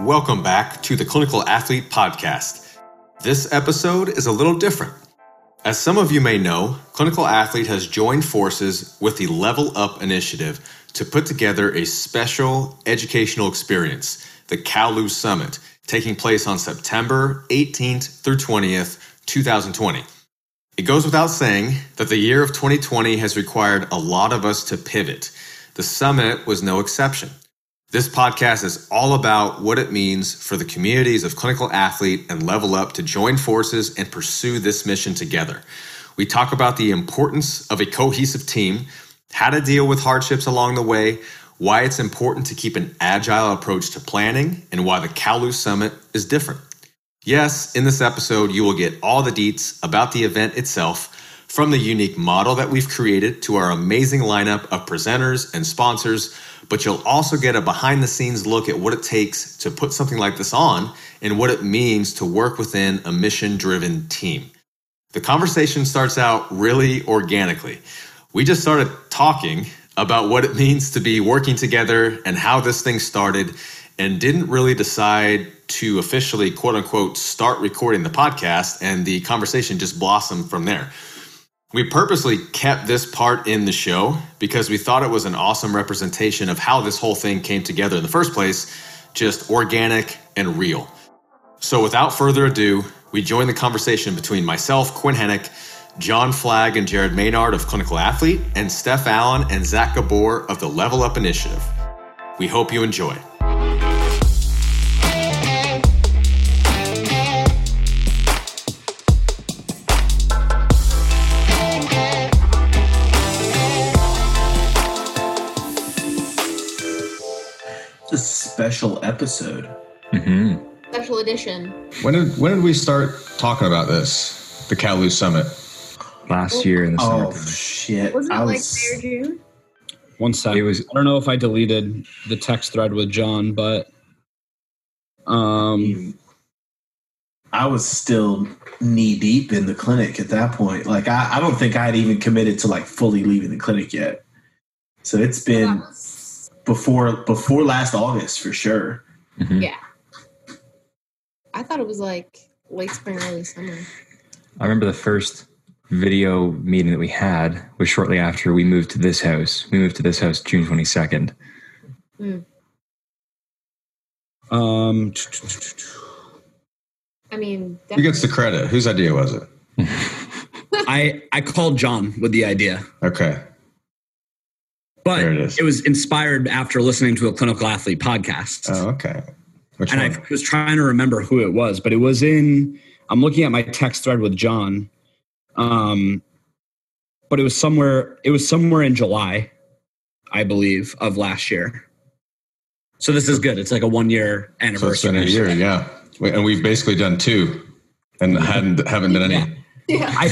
Welcome back to the Clinical Athlete Podcast. This episode is a little different. As some of you may know, Clinical Athlete has joined forces with the Level Up Initiative to put together a special educational experience, the CalU Summit, taking place on September 18th through 20th, 2020. It goes without saying that the year of 2020 has required a lot of us to pivot. The summit was no exception. This podcast is all about what it means for the communities of Clinical Athlete and Level Up to join forces and pursue this mission together. We talk about the importance of a cohesive team, how to deal with hardships along the way, why it's important to keep an agile approach to planning, and why the CalU Summit is different. Yes, in this episode, you will get all the deets about the event itself, from the unique model that we've created to our amazing lineup of presenters and sponsors, but you'll also get a behind-the-scenes look at what it takes to put something like this on and what it means to work within a mission-driven team. The conversation starts out really organically. We just started talking about what it means to be working together and how this thing started, and didn't really decide to officially, quote-unquote, start recording the podcast, and the conversation just blossomed from there. We purposely kept this part in the show because we thought it was an awesome representation of how this whole thing came together in the first place, just organic and real. So without further ado, we join the conversation between myself, Quinn Hennick, John Flagg and Jared Maynard of Clinical Athlete, and Steph Allen and Zach Gabor of the Level Up Initiative. We hope you enjoy. A special episode. Mm-hmm. Special edition. When did we start talking about this? The CalU Summit? Last year in the summer. Oh, shit. Wasn't it like May or June? One second. I don't know if I deleted the text thread with John, but I was still knee-deep in the clinic at that point. Like, I don't think I had even committed to, like, fully leaving the clinic yet. So it's been... Before last August, for sure. Mm-hmm. Yeah. I thought it was like late spring, early summer. I remember the first video meeting that we had was shortly after we moved to this house. We moved to this house June 22nd. Mm. I mean... Definitely. Who gets the credit? Whose idea was it? I called John with the idea. Okay. But it was inspired after listening to a Clinical Athlete podcast. Oh, okay. Which one? I was trying to remember who it was, but it was in, I'm looking at my text thread with John. But it was somewhere in July, I believe, of last year. So this is good. It's like a 1 year anniversary. So it's been a year, yeah. And we've basically done two and haven't done any. Yeah. I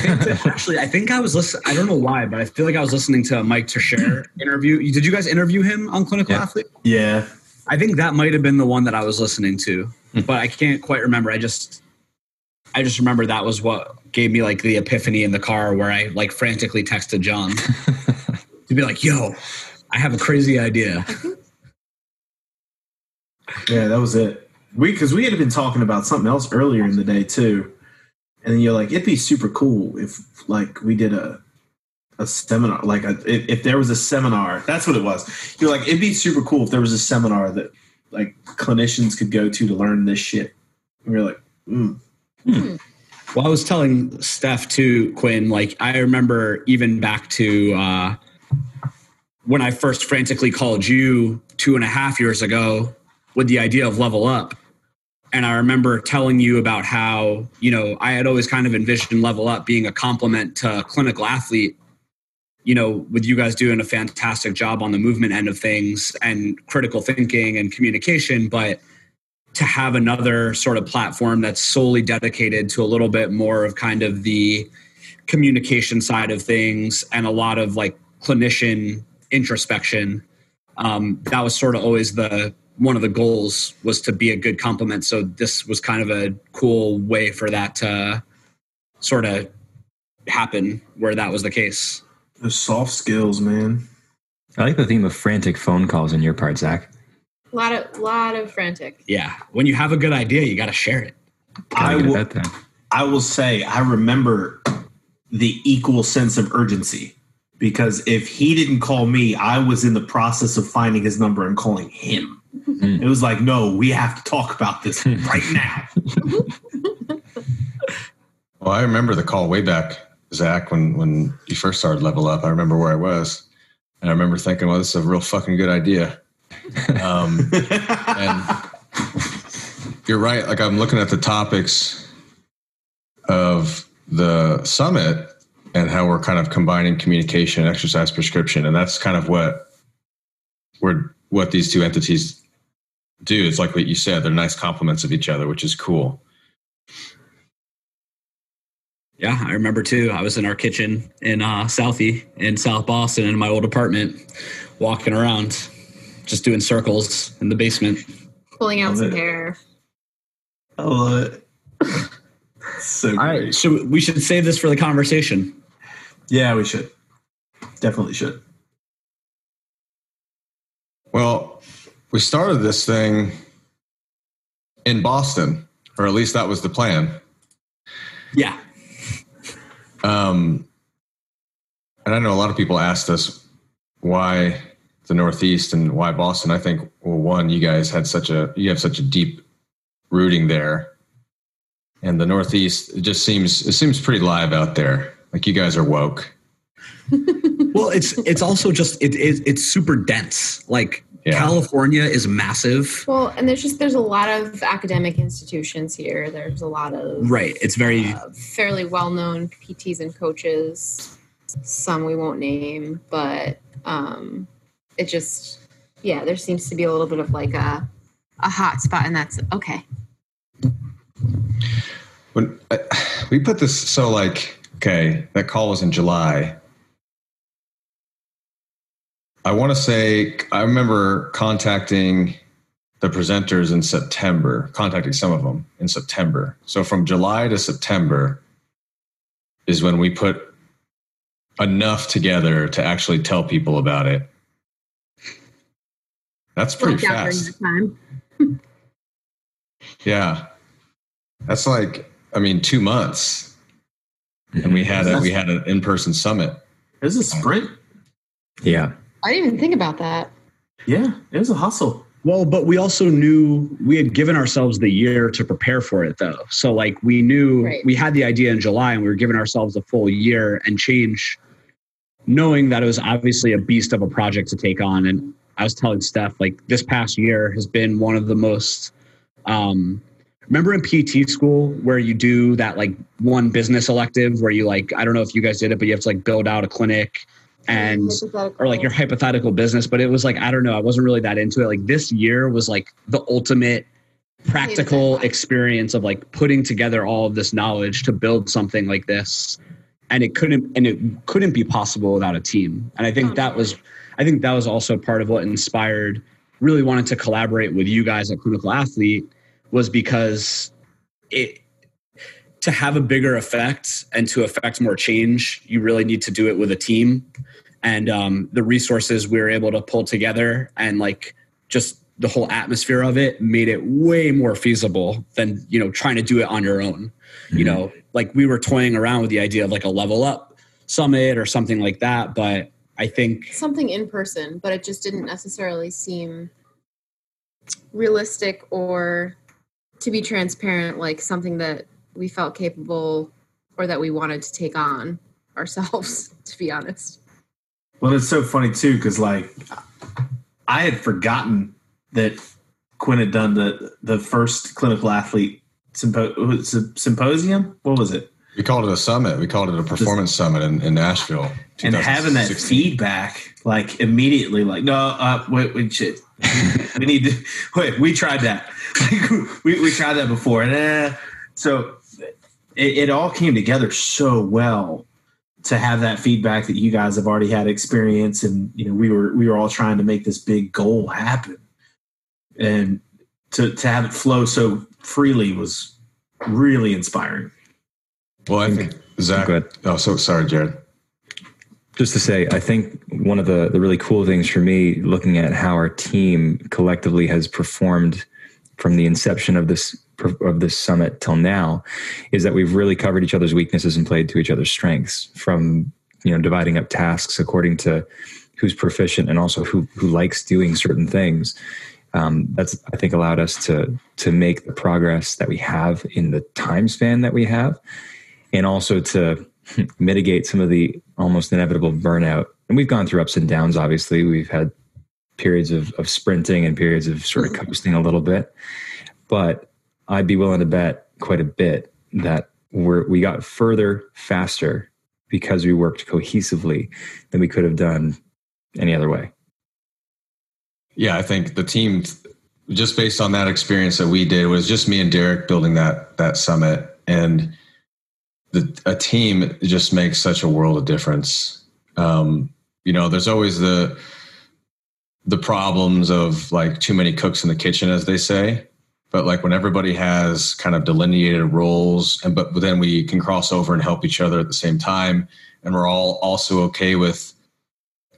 think I was listening. I don't know why, but I feel like I was listening to a Mike Teixeira interview. Did you guys interview him on Clinical Athlete? Yeah. I think that might have been the one that I was listening to, but I can't quite remember. I just remember that was what gave me like the epiphany in the car where I like frantically texted John to be like, "Yo, I have a crazy idea." Yeah, that was it. Because we had been talking about something else earlier in the day too. And then you're like, it'd be super cool if, like, we did a seminar. Like, if there was a seminar. That's what it was. You're like, it'd be super cool if there was a seminar that, like, clinicians could go to learn this shit. And you're like, Well, I was telling Steph, too, Quinn, like, I remember even back to when I first frantically called you 2.5 years ago with the idea of Level Up. And I remember telling you about how, you know, I had always kind of envisioned Level Up being a complement to Clinical Athlete, you know, with you guys doing a fantastic job on the movement end of things and critical thinking and communication. But to have another sort of platform that's solely dedicated to a little bit more of kind of the communication side of things and a lot of like clinician introspection, that was sort of always one of the goals was to be a good complement. So this was kind of a cool way for that to sort of happen where that was the case. The soft skills, man. I like the theme of frantic phone calls on your part, Zach. A lot of frantic. Yeah. When you have a good idea, you got to share it. I will say, I remember the equal sense of urgency, because if he didn't call me, I was in the process of finding his number and calling him. Mm. It was like, no, we have to talk about this right now. Well, I remember the call way back, Zach, when you first started Level Up. I remember where I was, and I remember thinking, well, this is a real fucking good idea. And you're right. Like, I'm looking at the topics of the summit and how we're kind of combining communication, exercise, prescription. And that's kind of what these two entities do. It's like what you said, they're nice complements of each other, which is cool. Yeah, I remember too. I was in our kitchen in Southie in South Boston in my old apartment, walking around, just doing circles in the basement. Pulling out some hair. I love it. So all right, so we should save this for the conversation. Yeah, we should. Definitely should. Well, we started this thing in Boston, or at least that was the plan. Yeah. And I know a lot of people asked us why the Northeast and why Boston. I think, well, one, you guys had you have such a deep rooting there, and the Northeast, it seems pretty live out there. Like, you guys are woke. Well, it's also just, it's super dense. Like, yeah. California is massive. Well, and there's a lot of academic institutions here. There's a lot of, right. It's very fairly well-known PTs and coaches. Some we won't name, but, it just, yeah, there seems to be a little bit of like a hot spot, and that's okay. When we put this, so like, okay, that call was in July. I want to say, I remember contacting the presenters in September, contacting some of them in September. So from July to September is when we put enough together to actually tell people about it. That's pretty fast. Time. Yeah. That's like, 2 months. Mm-hmm. And we had an in-person summit. It was a sprint. Yeah. I didn't even think about that. Yeah. It was a hustle. Well, but we also knew we had given ourselves the year to prepare for it though. So like, we knew we had the idea in July, and we were giving ourselves a full year and change, knowing that it was obviously a beast of a project to take on. And I was telling Steph, like, this past year has been one of the most, remember in PT school where you do that, like, one business elective where you, like, I don't know if you guys did it, but you have to, like, build out a clinic and, or like your hypothetical business. But it was like, I don't know, I wasn't really that into it. Like, this year was like the ultimate practical experience of like putting together all of this knowledge to build something like this. And it couldn't be possible without a team. And I think that was also part of what inspired, really wanted to collaborate with you guys at Clinical Athlete, was because to have a bigger effect and to affect more change, you really need to do it with a team. And the resources we were able to pull together and like just the whole atmosphere of it made it way more feasible than, trying to do it on your own. Mm-hmm. Like, we were toying around with the idea of like a Level Up summit or something like that, but I think something in person, but it just didn't necessarily seem realistic or, to be transparent, like something that we felt capable or that we wanted to take on ourselves, to be honest. Well, it's so funny too, because like, I had forgotten that Quinn had done the first Clinical Athlete symposium. What was it? We called it a summit. We called it a performance summit in Nashville. And having that feedback, like, immediately, like, no, wait, shit. We need to, wait, we tried that. Like, we tried that before. And so it all came together so well to have that feedback that you guys have already had experience. And, we were all trying to make this big goal happen. And to have it flow so freely was really inspiring. Well, I think Zach. Oh, so sorry, Jared. just to say, I think one of the really cool things for me, looking at how our team collectively has performed from the inception of this summit till now, is that we've really covered each other's weaknesses and played to each other's strengths, from, you know, dividing up tasks according to who's proficient and also who likes doing certain things. That's, I think, allowed us to make the progress that we have in the time span that we have, and also to mitigate some of the almost inevitable burnout. And we've gone through ups and downs, obviously. We've had periods of sprinting and periods of sort of coasting a little bit. But I'd be willing to bet quite a bit that we got further faster because we worked cohesively than we could have done any other way. Yeah, I think the team, just based on that experience that we did, was just me and Derek building that summit. And a team just makes such a world of difference. You know, there's always the problems of like too many cooks in the kitchen, as they say. But like when everybody has kind of delineated roles, but then we can cross over and help each other at the same time. And we're all also okay with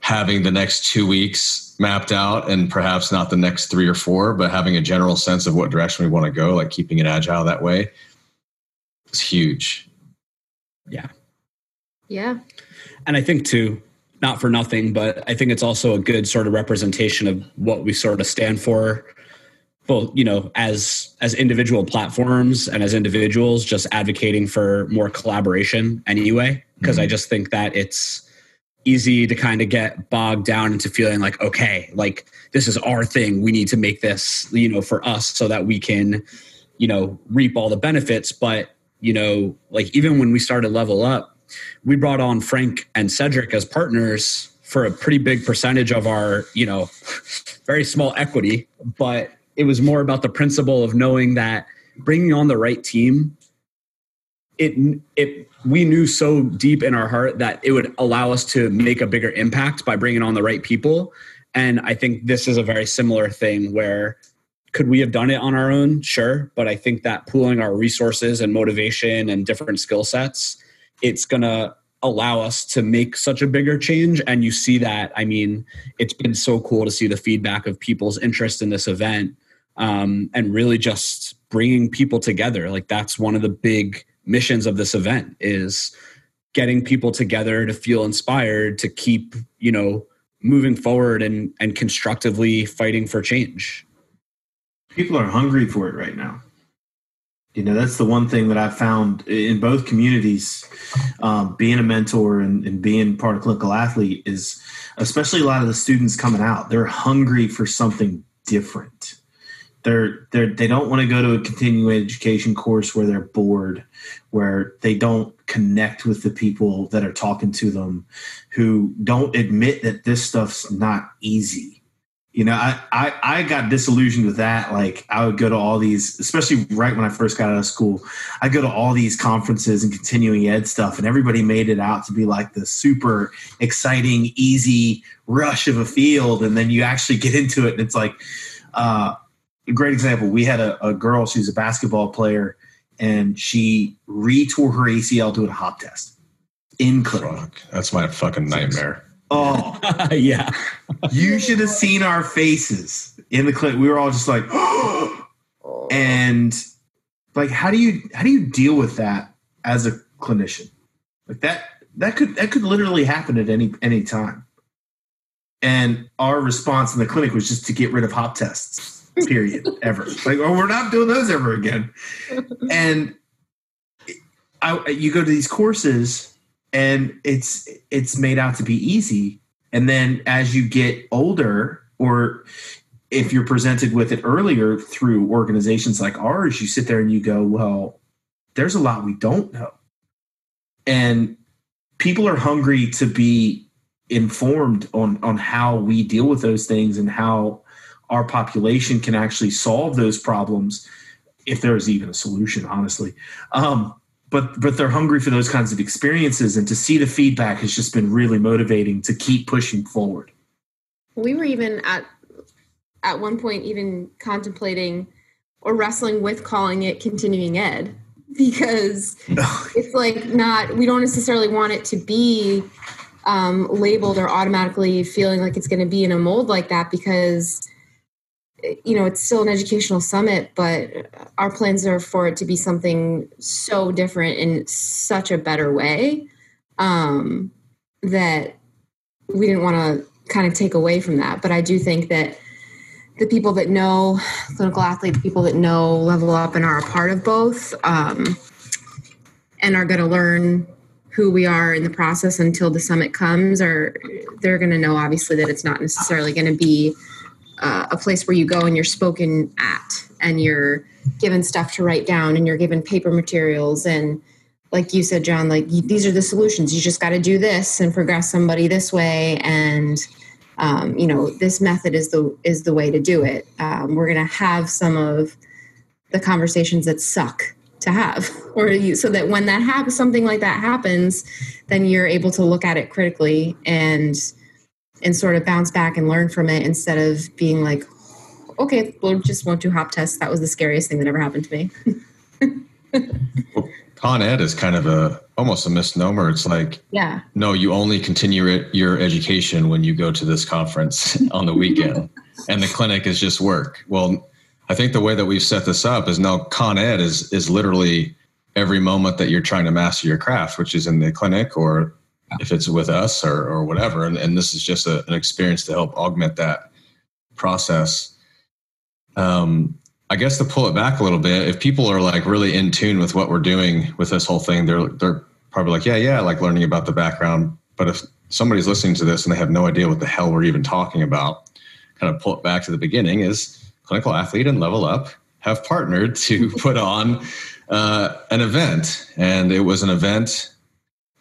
having the next 2 weeks mapped out, and perhaps not the next 3 or 4, but having a general sense of what direction we want to go, like keeping it agile that way, is huge. Yeah. Yeah. And I think too, not for nothing, but I think it's also a good sort of representation of what we sort of stand for, both, you know, as individual platforms and as individuals, just advocating for more collaboration anyway, because I just think that it's easy to kind of get bogged down into feeling like, okay, like this is our thing. We need to make this, you know, for us so that we can, you know, reap all the benefits. But, you know, like even when we started Level Up, we brought on Frank and Cedric as partners for a pretty big percentage of our, you know, very small equity. But it was more about the principle of knowing that bringing on the right team, we knew so deep in our heart that it would allow us to make a bigger impact by bringing on the right people. And I think this is a very similar thing where, could we have done it on our own? Sure. But I think that pooling our resources and motivation and different skill sets, it's going to allow us to make such a bigger change. And you see that, I mean, it's been so cool to see the feedback of people's interest in this event, and really just bringing people together. Like that's one of the big missions of this event, is getting people together to feel inspired to keep, you know, moving forward and constructively fighting for change. People are hungry for it right now. You know, that's the one thing that I've found in both communities, being a mentor and being part of Clinical Athlete, is especially a lot of the students coming out, they're hungry for something different. They don't want to go to a continuing education course where they're bored, where they don't connect with the people that are talking to them, who don't admit that this stuff's not easy. You know, I got disillusioned with that. Like I would go to all these, especially right when I first got out of school, I'd go to all these conferences and continuing ed stuff, and everybody made it out to be like the super exciting, easy rush of a field. And then you actually get into it and it's like, a great example, we had a girl, she's a basketball player, and she re-tore her ACL doing a hop test in clinic. That's my fucking nightmare. Oh, yeah. You should have seen our faces in the clinic. We were all just like, oh. And like, how do you deal with that as a clinician? Like that could literally happen at any time. And our response in the clinic was just to get rid of hop tests. Period. Ever. Like, oh, we're not doing those ever again. And you go to these courses and it's made out to be easy. And then as you get older, or if you're presented with it earlier through organizations like ours, you sit there and you go, well, there's a lot we don't know. And people are hungry to be informed on how we deal with those things and how our population can actually solve those problems, if there is even a solution, honestly. But they're hungry for those kinds of experiences, and to see the feedback has just been really motivating to keep pushing forward. We were even at one point even contemplating or wrestling with calling it continuing ed, because it's like we don't necessarily want it to be labeled or automatically feeling like it's going to be in a mold like that, because, you know, it's still an educational summit, but our plans are for it to be something so different in such a better way that we didn't want to kind of take away from that. But I do think that the people that know Clinical Athlete, the people that know Level Up and are a part of both and are going to learn who we are in the process until the summit comes, or they're going to know obviously that it's not necessarily going to be a place where you go and you're spoken at and you're given stuff to write down and you're given paper materials. And like you said, John, like these are the solutions. You just got to do this and progress somebody this way. And, you know, this method is the way to do it. We're going to have some of the conversations that suck to have, or you, so that when that happens, something like that happens, then you're able to look at it critically and sort of bounce back and learn from it, instead of being like, okay, well, just won't do hop tests. That was the scariest thing that ever happened to me. Well, Con Ed is kind of almost a misnomer. It's like, yeah, no, you only continue your education when you go to this conference on the weekend, and the clinic is just work. Well, I think the way that we've set this up is now Con Ed is literally every moment that you're trying to master your craft, which is in the clinic or if it's with us or whatever. And this is just an experience to help augment that process. I guess to pull it back a little bit, if people are like really in tune with what we're doing with this whole thing, they're probably like, yeah, I like learning about the background. But if somebody's listening to this and they have no idea what the hell we're even talking about, kind of pull it back to the beginning is Clinical Athlete and Level Up have partnered to put on an event. And it was an event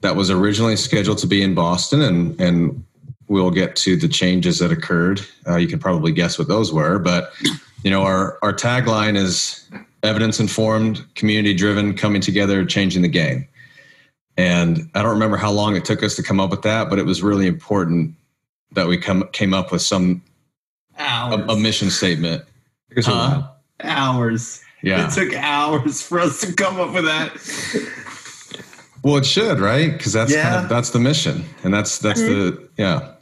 that was originally scheduled to be in Boston, and we'll get to the changes that occurred. You can probably guess what those were, but you know, our tagline is evidence-informed, community-driven, coming together, changing the game. And I don't remember how long it took us to come up with that, but it was really important that we came up with some a mission statement. Hours. Yeah. It took hours for us to come up with that. Well, it should, right? Because that's kind of, that's the mission, and that's the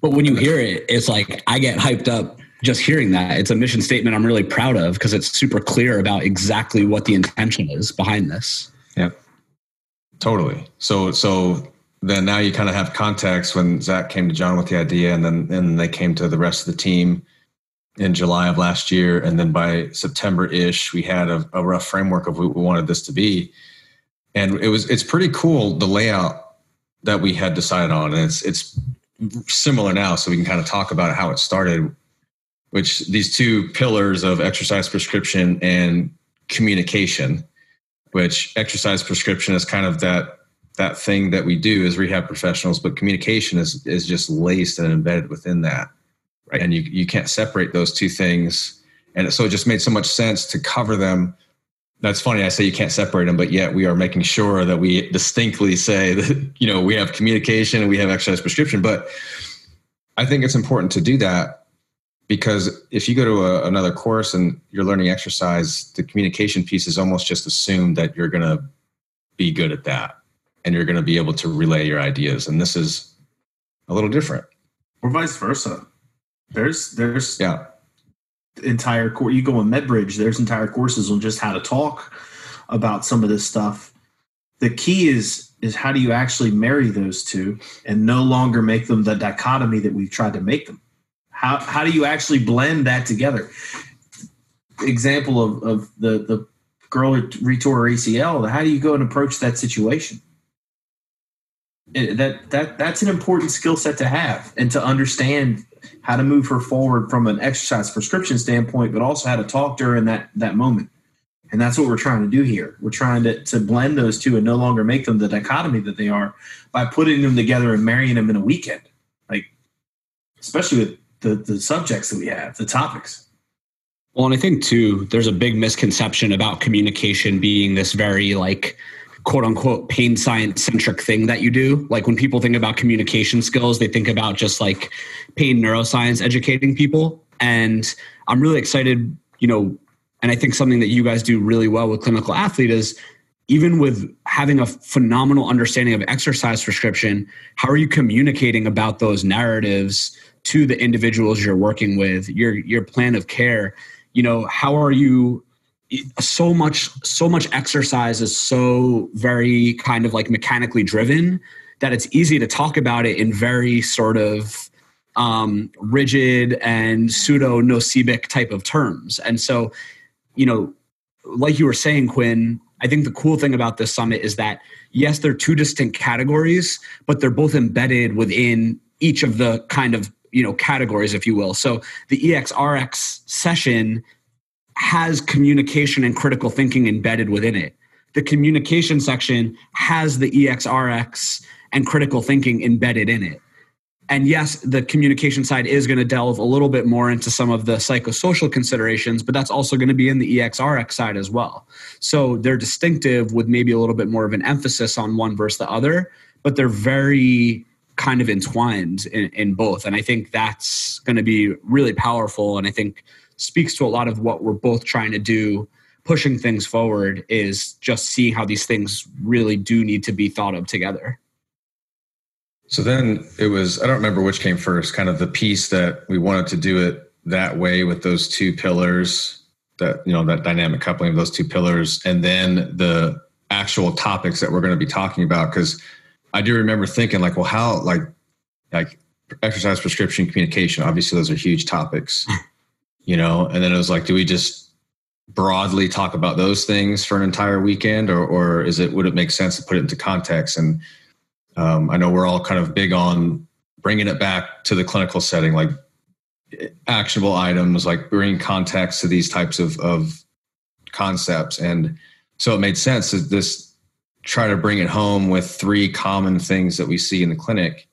But when you hear it, it's like I get hyped up just hearing that. It's a mission statement I'm really proud of, because it's super clear about exactly what the intention is behind this. Yep, totally. So then now you kind of have context when Zach came to John with the idea, and then they came to the rest of the team in July of last year, and then by September-ish, we had a rough framework of what we wanted this to be. And it's pretty cool, the layout that we had decided on. And it's similar now, so we can kind of talk about how it started, which these two pillars of exercise prescription and communication, which exercise prescription is kind of that thing that we do as rehab professionals, but communication is just laced and embedded within that. Right. And you can't separate those two things. And so it just made so much sense to cover them. That's funny. I say you can't separate them, but yet we are making sure that we distinctly say that, you know, we have communication and we have exercise prescription. But I think it's important to do that, because if you go to another course and you're learning exercise, the communication piece is almost just assumed that you're going to be good at that and you're going to be able to relay your ideas. And this is a little different. Or vice versa. There's entire course. You go in MedBridge, there's entire courses on just how to talk about some of this stuff. The key is how do you actually marry those two and no longer make them the dichotomy that we've tried to make them? How do you actually blend that together? Example of the girl who retore her ACL, how do you go and approach that situation? That's an important skill set to have and to understand how to move her forward from an exercise prescription standpoint, but also how to talk to her in that moment. And that's what we're trying to do here. We're trying to blend those two and no longer make them the dichotomy that they are by putting them together and marrying them in a weekend. Like, especially with the subjects that we have, the topics. Well, and I think too, there's a big misconception about communication being this very like, quote unquote, pain science centric thing that you do. Like when people think about communication skills, they think about just like pain neuroscience educating people. And I'm really excited, you know, and I think something that you guys do really well with Clinical Athlete is even with having a phenomenal understanding of exercise prescription, how are you communicating about those narratives to the individuals you're working with, your plan of care? You know, how are you? So much exercise is so very kind of like mechanically driven that it's easy to talk about it in very sort of rigid and pseudo-nocebic type of terms. And so, you know, like you were saying, Quinn, I think the cool thing about this summit is that, yes, they're two distinct categories, but they're both embedded within each of the kind of, you know, categories, if you will. So the EXRX session has communication and critical thinking embedded within it. The communication section has the EXRX and critical thinking embedded in it. And yes, the communication side is going to delve a little bit more into some of the psychosocial considerations, but that's also going to be in the EXRX side as well. So they're distinctive with maybe a little bit more of an emphasis on one versus the other, but they're very kind of entwined in both. And I think that's going to be really powerful. And I think speaks to a lot of what we're both trying to do, pushing things forward, is just seeing how these things really do need to be thought of together. So then it was, I don't remember which came first, kind of the piece that we wanted to do it that way with those two pillars, that, you know, that dynamic coupling of those two pillars, and then the actual topics that we're going to be talking about. Because I do remember thinking like, well, how, like exercise, prescription, communication, obviously those are huge topics, you know? And then it was like, do we just broadly talk about those things for an entire weekend, or is it, would it make sense to put it into context? And I know we're all kind of big on bringing it back to the clinical setting, like actionable items, like bringing context to these types of concepts. And so it made sense to this, try to bring it home with three common things that we see in the clinic.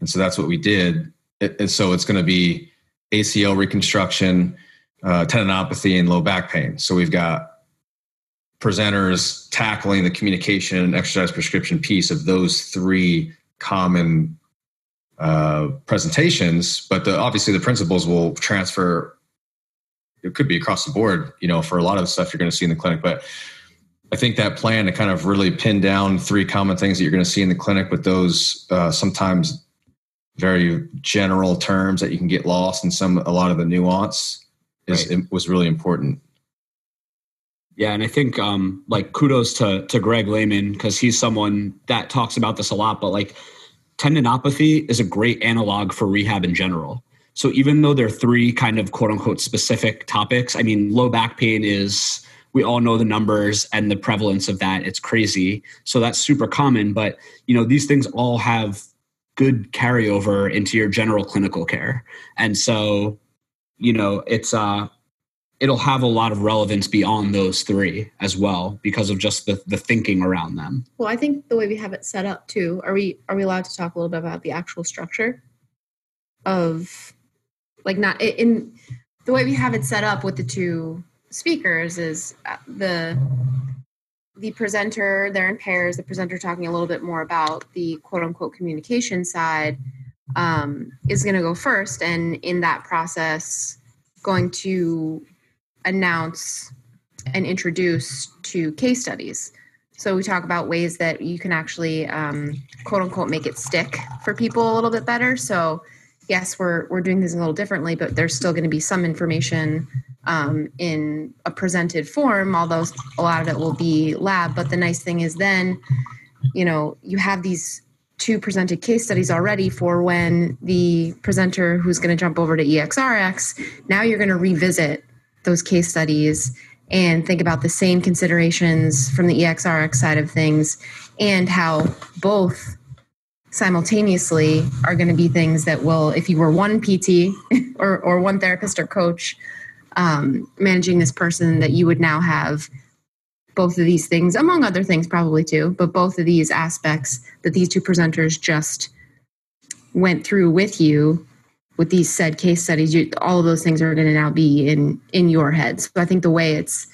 And so that's what we did. And so it's going to be ACL reconstruction, tendinopathy, and low back pain. So we've got presenters tackling the communication and exercise prescription piece of those three common presentations, but obviously the principles will transfer. It could be across the board, you know, for a lot of the stuff you're going to see in the clinic. But I think that plan to kind of really pin down three common things that you're going to see in the clinic with those sometimes very general terms that you can get lost in a lot of the nuance was really important. Yeah, and I think like kudos to Greg Lehman, because he's someone that talks about this a lot, but like tendinopathy is a great analog for rehab in general. So even though there are three kind of quote unquote specific topics, I mean, low back pain is, we all know the numbers and the prevalence of that. It's crazy. So that's super common, but you know, these things all have good carryover into your general clinical care. And so, you know, it's it'll have a lot of relevance beyond those three as well because of just the thinking around them. Well, I think the way we have it set up too, are we allowed to talk a little bit about the actual structure of, like, not in the way we have it set up with the two speakers is the presenter, they're in pairs, the presenter talking a little bit more about the quote unquote communication side is going to go first. And in that process, going to announce and introduce two case studies. So we talk about ways that you can actually quote unquote make it stick for people a little bit better. So yes, we're doing things a little differently, but there's still going to be some information in a presented form, although a lot of it will be lab. But the nice thing is then, you know, you have these two presented case studies already for when the presenter who's going to jump over to EXRX, now you're going to revisit those case studies and think about the same considerations from the EXRX side of things and how both simultaneously are going to be things that will, if you were one PT or one therapist or coach managing this person, that you would now have both of these things, among other things probably too, but both of these aspects that these two presenters just went through with you with these said case studies, all of those things are going to now be in your head. So I think the way it's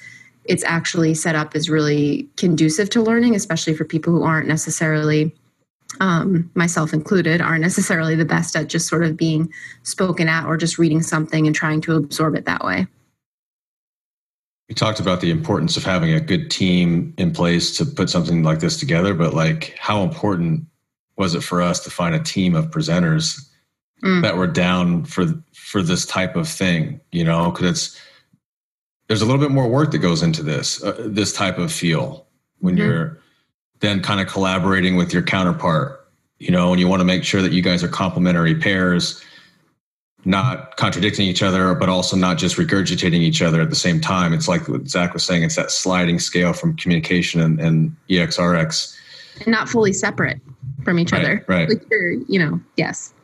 actually set up is really conducive to learning, especially for people who aren't necessarily, myself included, aren't necessarily the best at just sort of being spoken at or just reading something and trying to absorb it that way. We talked about the importance of having a good team in place to put something like this together, but like, how important was it for us to find a team of presenters that were down for this type of thing, you know, because there's a little bit more work that goes into this, this type of feel when you're then kind of collaborating with your counterpart, you know, and you want to make sure that you guys are complementary pairs, not contradicting each other, but also not just regurgitating each other at the same time. It's like what Zach was saying, it's that sliding scale from communication and EXRX. And not fully separate from each other. Right. Like you're, you know, yes.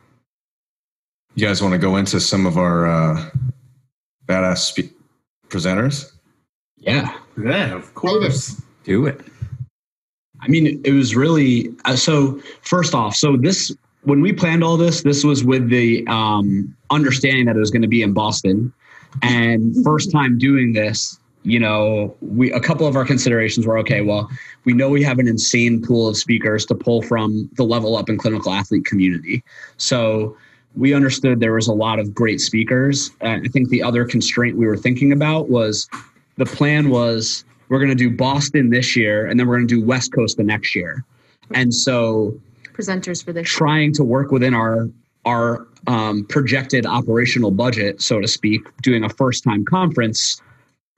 You guys want to go into some of our badass presenters? Yeah. Yeah, of course. Do it. I mean, it was really, so first off, so this, when we planned all this, this was with the understanding that it was going to be in Boston. And first time doing this, you know, we, a couple of our considerations were, okay, well, we know we have an insane pool of speakers to pull from the Level Up and Clinical Athlete community. So we understood there was a lot of great speakers. I think the other constraint we were thinking about was the plan was we're going to do Boston this year, and then we're going to do West Coast the next year. And so presenters for this trying to work within our projected operational budget, so to speak, doing a first-time conference,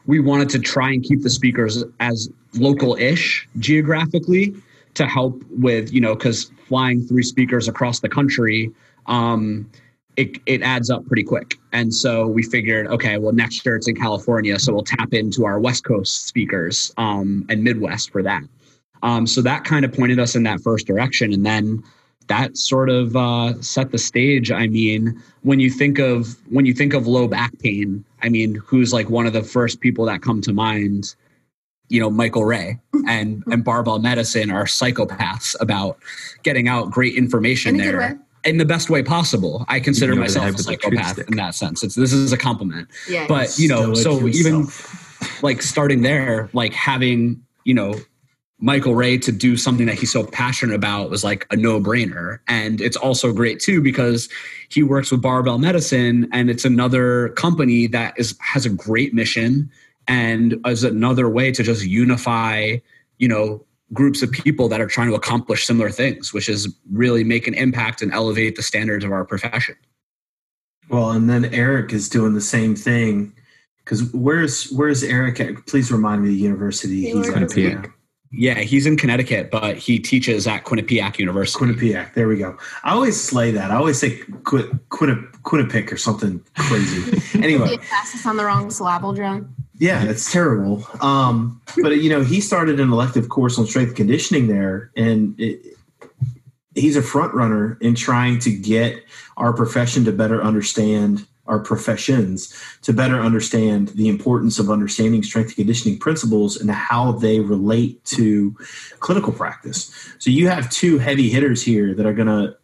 we wanted to try and keep the speakers as local-ish geographically to help with, you know, because flying 3 speakers across the country, it adds up pretty quick. And so we figured, okay, well, next year it's in California, so we'll tap into our West Coast speakers and Midwest for that. So that kind of pointed us in that first direction. And then that sort of set the stage. I mean, when you think of low back pain, I mean, who's like one of the first people that come to mind? You know, Michael Ray and Barbell Medicine are psychopaths about getting out great information there. In the best way possible. I consider myself a psychopath in that sense. This is a compliment. Yeah, but, you know, so even like starting there, like having, you know, Michael Ray to do something that he's so passionate about was like a no-brainer. And it's also great too, because he works with Barbell Medicine, and it's another company that has a great mission and is another way to just unify, you know, groups of people that are trying to accomplish similar things, which is really make an impact and elevate the standards of our profession. Well, and then Eric is doing the same thing, because where's Eric at? Please remind me the university he's at. Quinnipiac. Yeah, he's in Connecticut, but he teaches at Quinnipiac University. Quinnipiac, there we go. I always slay that. I always say Quinnipiac or something crazy. Anyway, classes on the wrong syllable, John. Yeah, that's terrible. But, you know, he started an elective course on strength conditioning there, and he's a front runner in trying to get our professions to better understand the importance of understanding strength and conditioning principles and how they relate to clinical practice. So you have 2 heavy hitters here that are going to,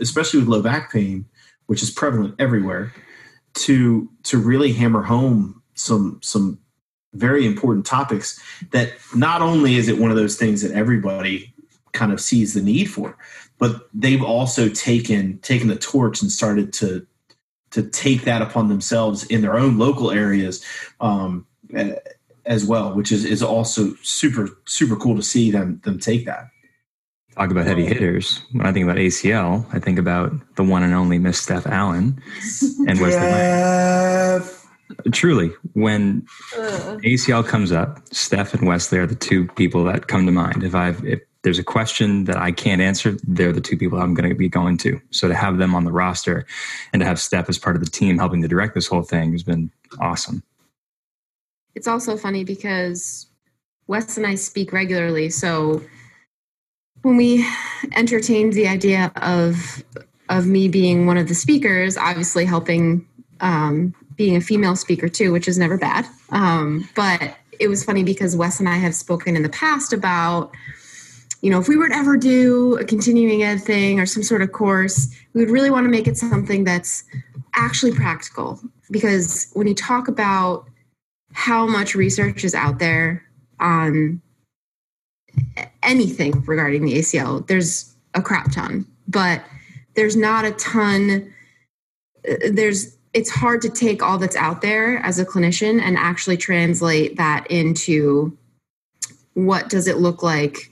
especially with low back pain, which is prevalent everywhere, to really hammer home some very important topics that not only is it one of those things that everybody kind of sees the need for, but they've also taken the torch and started to take that upon themselves in their own local areas as well, which is also super, super cool to see them take that. Talk about heavy hitters. When I think about ACL, I think about the one and only Miss Steph Allen and Wes Wesley. Truly, when ACL comes up, Steph and Wesley are the 2 people that come to mind. If there's a question that I can't answer, they're the 2 people I'm going to be going to. So to have them on the roster and to have Steph as part of the team helping to direct this whole thing has been awesome. It's also funny because Wes and I speak regularly. So when we entertained the idea of me being one of the speakers, obviously helping being a female speaker too, which is never bad. But it was funny because Wes and I have spoken in the past about, you know, if we were to ever do a continuing ed thing or some sort of course, we would really want to make it something that's actually practical. Because when you talk about how much research is out there on anything regarding the ACL, there's a crap ton, but there's not a ton. There's it's hard to take all that's out there as a clinician and actually translate that into what does it look like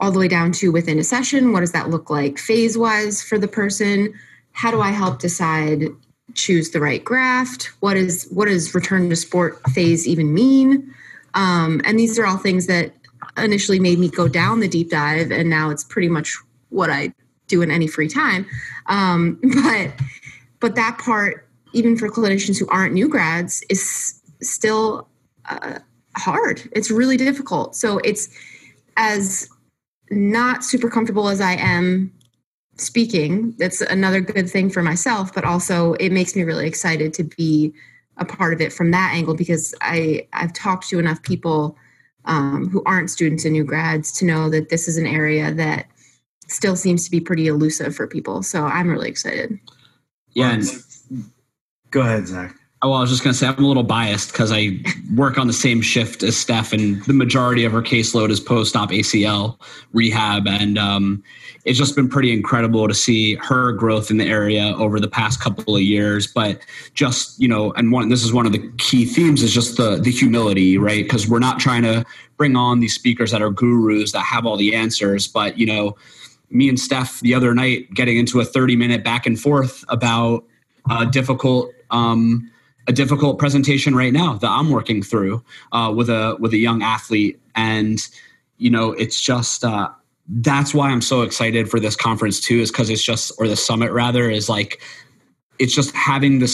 all the way down to within a session. What does that look like phase-wise for the person? How do I help decide, choose the right graft? What does return to sport phase even mean? And these are all things that initially made me go down the deep dive, and now it's pretty much what I do in any free time. But that part, even for clinicians who aren't new grads, is still hard. It's really difficult. So it's as not super comfortable as I am speaking. That's another good thing for myself, but also it makes me really excited to be a part of it from that angle, because I've talked to enough people who aren't students and new grads to know that this is an area that still seems to be pretty elusive for people. So I'm really excited. Yeah. And go ahead, Zach. Well, I was just going to say I'm a little biased because I work on the same shift as Steph, and the majority of her caseload is post-op ACL rehab. And it's just been pretty incredible to see her growth in the area over the past couple of years. But just, you know, and this is one of the key themes is just the humility, right? Because we're not trying to bring on these speakers that are gurus that have all the answers, but, you know, me and Steph the other night getting into a 30-minute back and forth about a difficult presentation right now that I'm working through with a young athlete. And, you know, it's just that's why I'm so excited for this conference too, is because it's just, or the summit rather, is like, it's just having the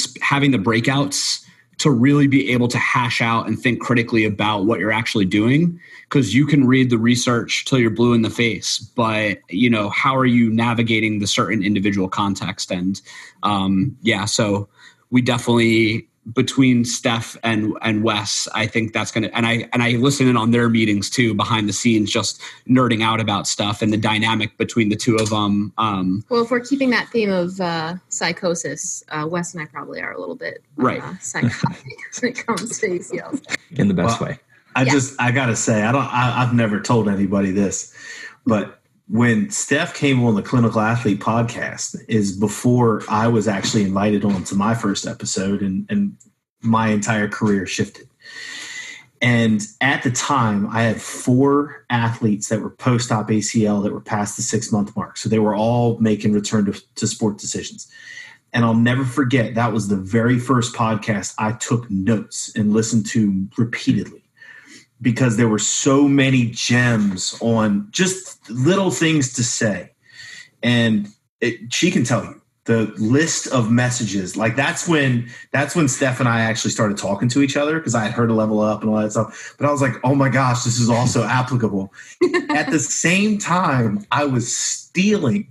breakouts to really be able to hash out and think critically about what you're actually doing. Because you can read the research till you're blue in the face, but, you know, how are you navigating the certain individual context? And so we definitely, between Steph and Wes, I think that's going to, and I listen in on their meetings too, behind the scenes, just nerding out about stuff and the dynamic between the two of them. Well, if we're keeping that theme of psychosis, Wes and I probably are a little bit right. Psychotic when it comes to ACLs. In the best way. I got to say, I've never told anybody this, but when Steph came on the Clinical Athlete podcast is before I was actually invited on to my first episode, and my entire career shifted. And at the time, I had 4 athletes that were post-op ACL that were past the 6-month mark. So they were all making return to sport decisions. And I'll never forget, that was the very first podcast I took notes and listened to repeatedly, because there were so many gems on just little things to say. And she can tell you the list of messages. Like that's when Steph and I actually started talking to each other, because I had heard of Level Up and all that stuff. But I was like, oh my gosh, this is also applicable. At the same time, I was stealing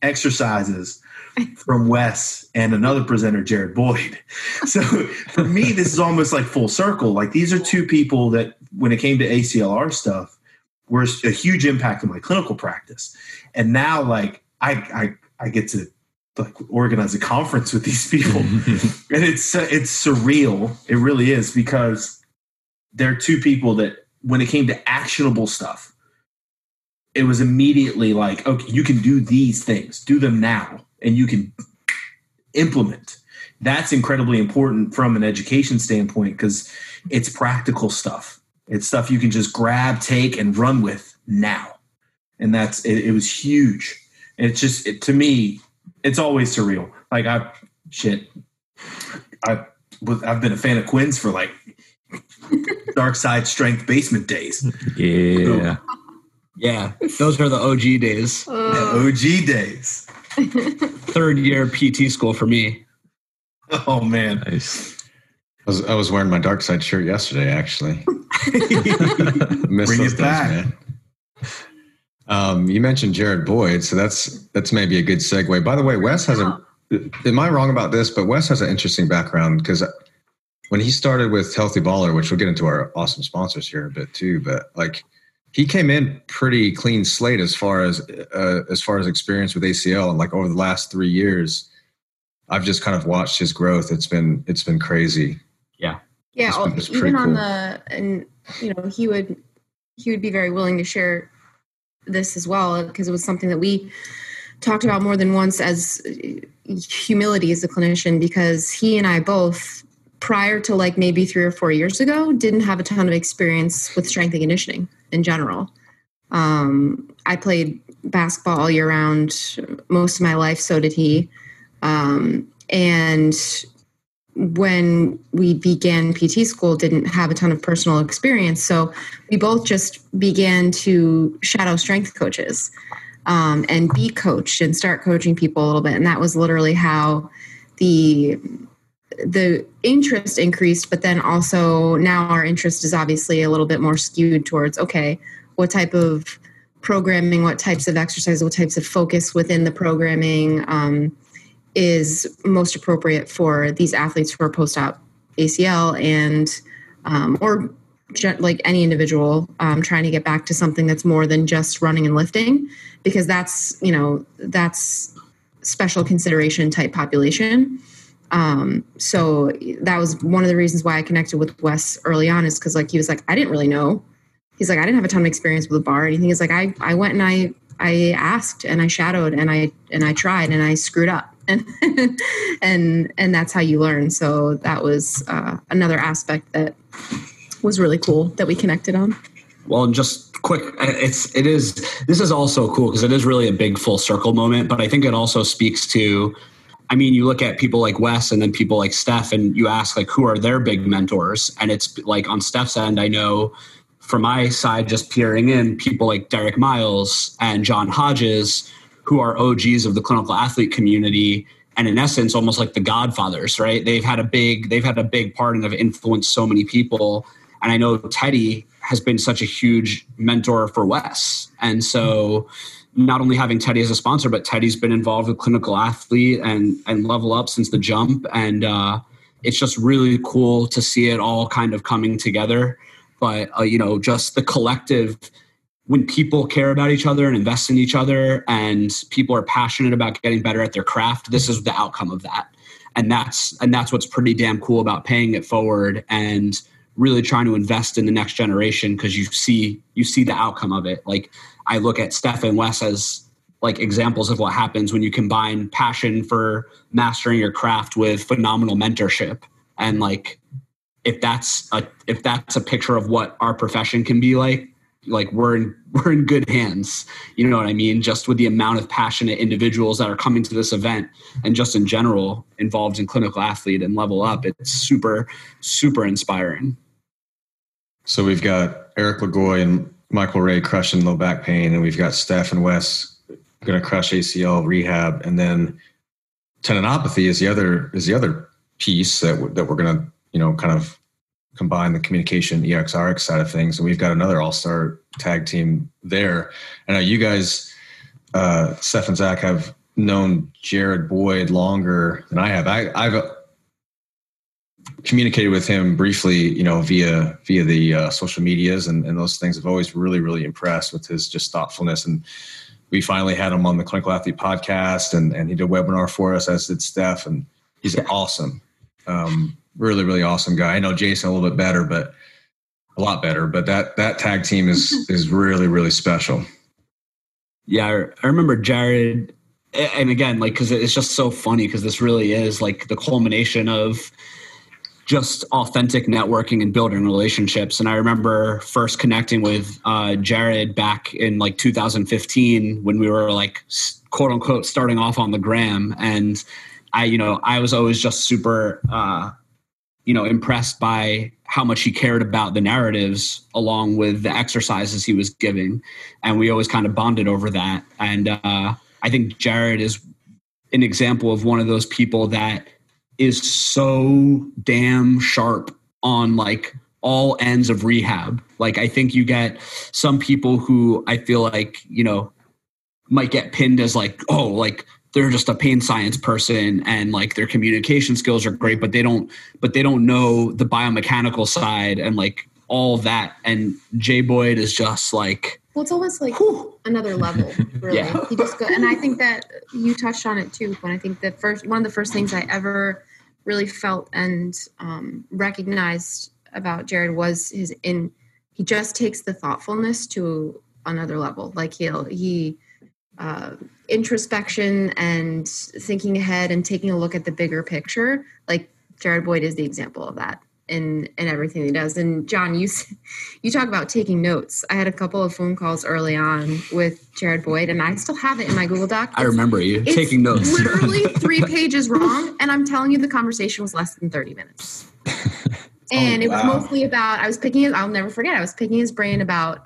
exercises from Wes and another presenter, Jared Boyd. So for me, this is almost like full circle. Like these are two people that when it came to ACLR stuff were a huge impact on my clinical practice. And now like I get to like organize a conference with these people. And it's surreal. It really is, because they're two people that when it came to actionable stuff, it was immediately like, okay, you can do these things, do them now. And you can implement. That's incredibly important from an education standpoint, because it's practical stuff. It's stuff you can just grab, take, and run with now. And that's it. It was huge. And it's just to me, it's always surreal. Like I've been a fan of Quinn's for like Dark Side Strength Basement days. Yeah, yeah. Those are the OG days. OG days. Third year PT school for me. Oh man, nice. I was wearing my Dark Side shirt yesterday, actually. Bring it back, man. You mentioned Jared Boyd, so that's maybe a good segue. By the way, Wes has am I wrong about this? But Wes has an interesting background, because when he started with Healthy Baller, which we'll get into our awesome sponsors here in a bit too, but like, he came in pretty clean slate as far as experience with ACL, and like over the last 3 years, I've just kind of watched his growth. It's been crazy. Yeah, yeah. Even on the, and you know, he would be very willing to share this as well, because it was something that we talked about more than once as humility as a clinician, because he and I both, prior to like maybe 3 or 4 years ago, didn't have a ton of experience with strength and conditioning in general. I played basketball all year round most of my life. So did he. And when we began PT school, didn't have a ton of personal experience. So we both just began to shadow strength coaches, and be coached and start coaching people a little bit. And that was literally how the interest increased. But then also now our interest is obviously a little bit more skewed towards, okay, what type of programming, what types of exercise, what types of focus within the programming is most appropriate for these athletes who are post-op ACL and or like any individual trying to get back to something that's more than just running and lifting, because that's, you know, that's special consideration type population. So that was one of the reasons why I connected with Wes early on, is because like he was like, I didn't really know. He's like, I didn't have a ton of experience with the bar or anything. He's like, I went and I asked and I shadowed and I tried and I screwed up. And that's how you learn. So that was another aspect that was really cool that we connected on. Well, just quick, this is also cool because it is really a big full circle moment, but I think it also speaks to, I mean, you look at people like Wes and then people like Steph and you ask like, who are their big mentors? And it's like on Steph's end, I know from my side, just peering in, people like Derek Miles and John Hodges, who are OGs of the clinical athlete community, and in essence, almost like the godfathers, right? They've had a big part and have influenced so many people. And I know Teddy has been such a huge mentor for Wes. And so not only having Teddy as a sponsor, but Teddy's been involved with Clinical Athlete and Level Up since the jump. And it's just really cool to see it all kind of coming together. But, you know, just the collective, when people care about each other and invest in each other and people are passionate about getting better at their craft, this is the outcome of that. And that's what's pretty damn cool about paying it forward and really trying to invest in the next generation, because you see the outcome of it. Like I look at Steph and Wes as like examples of what happens when you combine passion for mastering your craft with phenomenal mentorship. And like, if that's a picture of what our profession can be like we're in good hands, you know what I mean? Just with the amount of passionate individuals that are coming to this event and just in general involved in Clinical Athlete and Level Up, it's super, super inspiring. So we've got Eric Lagoy and Michael Ray crushing low back pain, and we've got Steph and Wes going to crush ACL rehab, and then tendinopathy is the other piece that we're going to, you know, kind of combine the communication EXRX side of things. And we've got another all-star tag team there. And you guys, Steph and Zach, have known Jared Boyd longer than I have. I've communicated with him briefly, you know, via the social medias and those things. I've always really, really impressed with his just thoughtfulness. And we finally had him on the Clinical Athlete podcast and he did a webinar for us, as did Steph. And he's awesome. Really, really awesome guy. I know Jason a little bit better, but a lot better. But that tag team is really, really special. Yeah, I remember Jared. And again, like, because it's just so funny, because this really is like the culmination of just authentic networking and building relationships. And I remember first connecting with Jared back in like 2015 when we were like, quote unquote, starting off on the gram. And I was always just super impressed by how much he cared about the narratives along with the exercises he was giving. And we always kind of bonded over that. And I think Jared is an example of one of those people that is so damn sharp on like all ends of rehab. Like I think you get some people who I feel like, you know, might get pinned as like, oh, like they're just a pain science person and like their communication skills are great, but they don't know the biomechanical side and like all that. And Jay Boyd is just like, well, it's almost like whew. Another level. Really. Yeah. He just and I think that you touched on it too, when I think that one of the first things I ever really felt and recognized about Jared was he just takes the thoughtfulness to another level. Like he introspection and thinking ahead and taking a look at the bigger picture. Like Jared Boyd is the example of that in everything he does. And John, you talk about taking notes. I had a couple of phone calls early on with Jared Boyd, and I still have it in my Google Doc. I remember you taking notes. It's literally 3 pages long, and I'm telling you the conversation was less than 30 minutes. And it was mostly about, I'll never forget, I was picking his brain about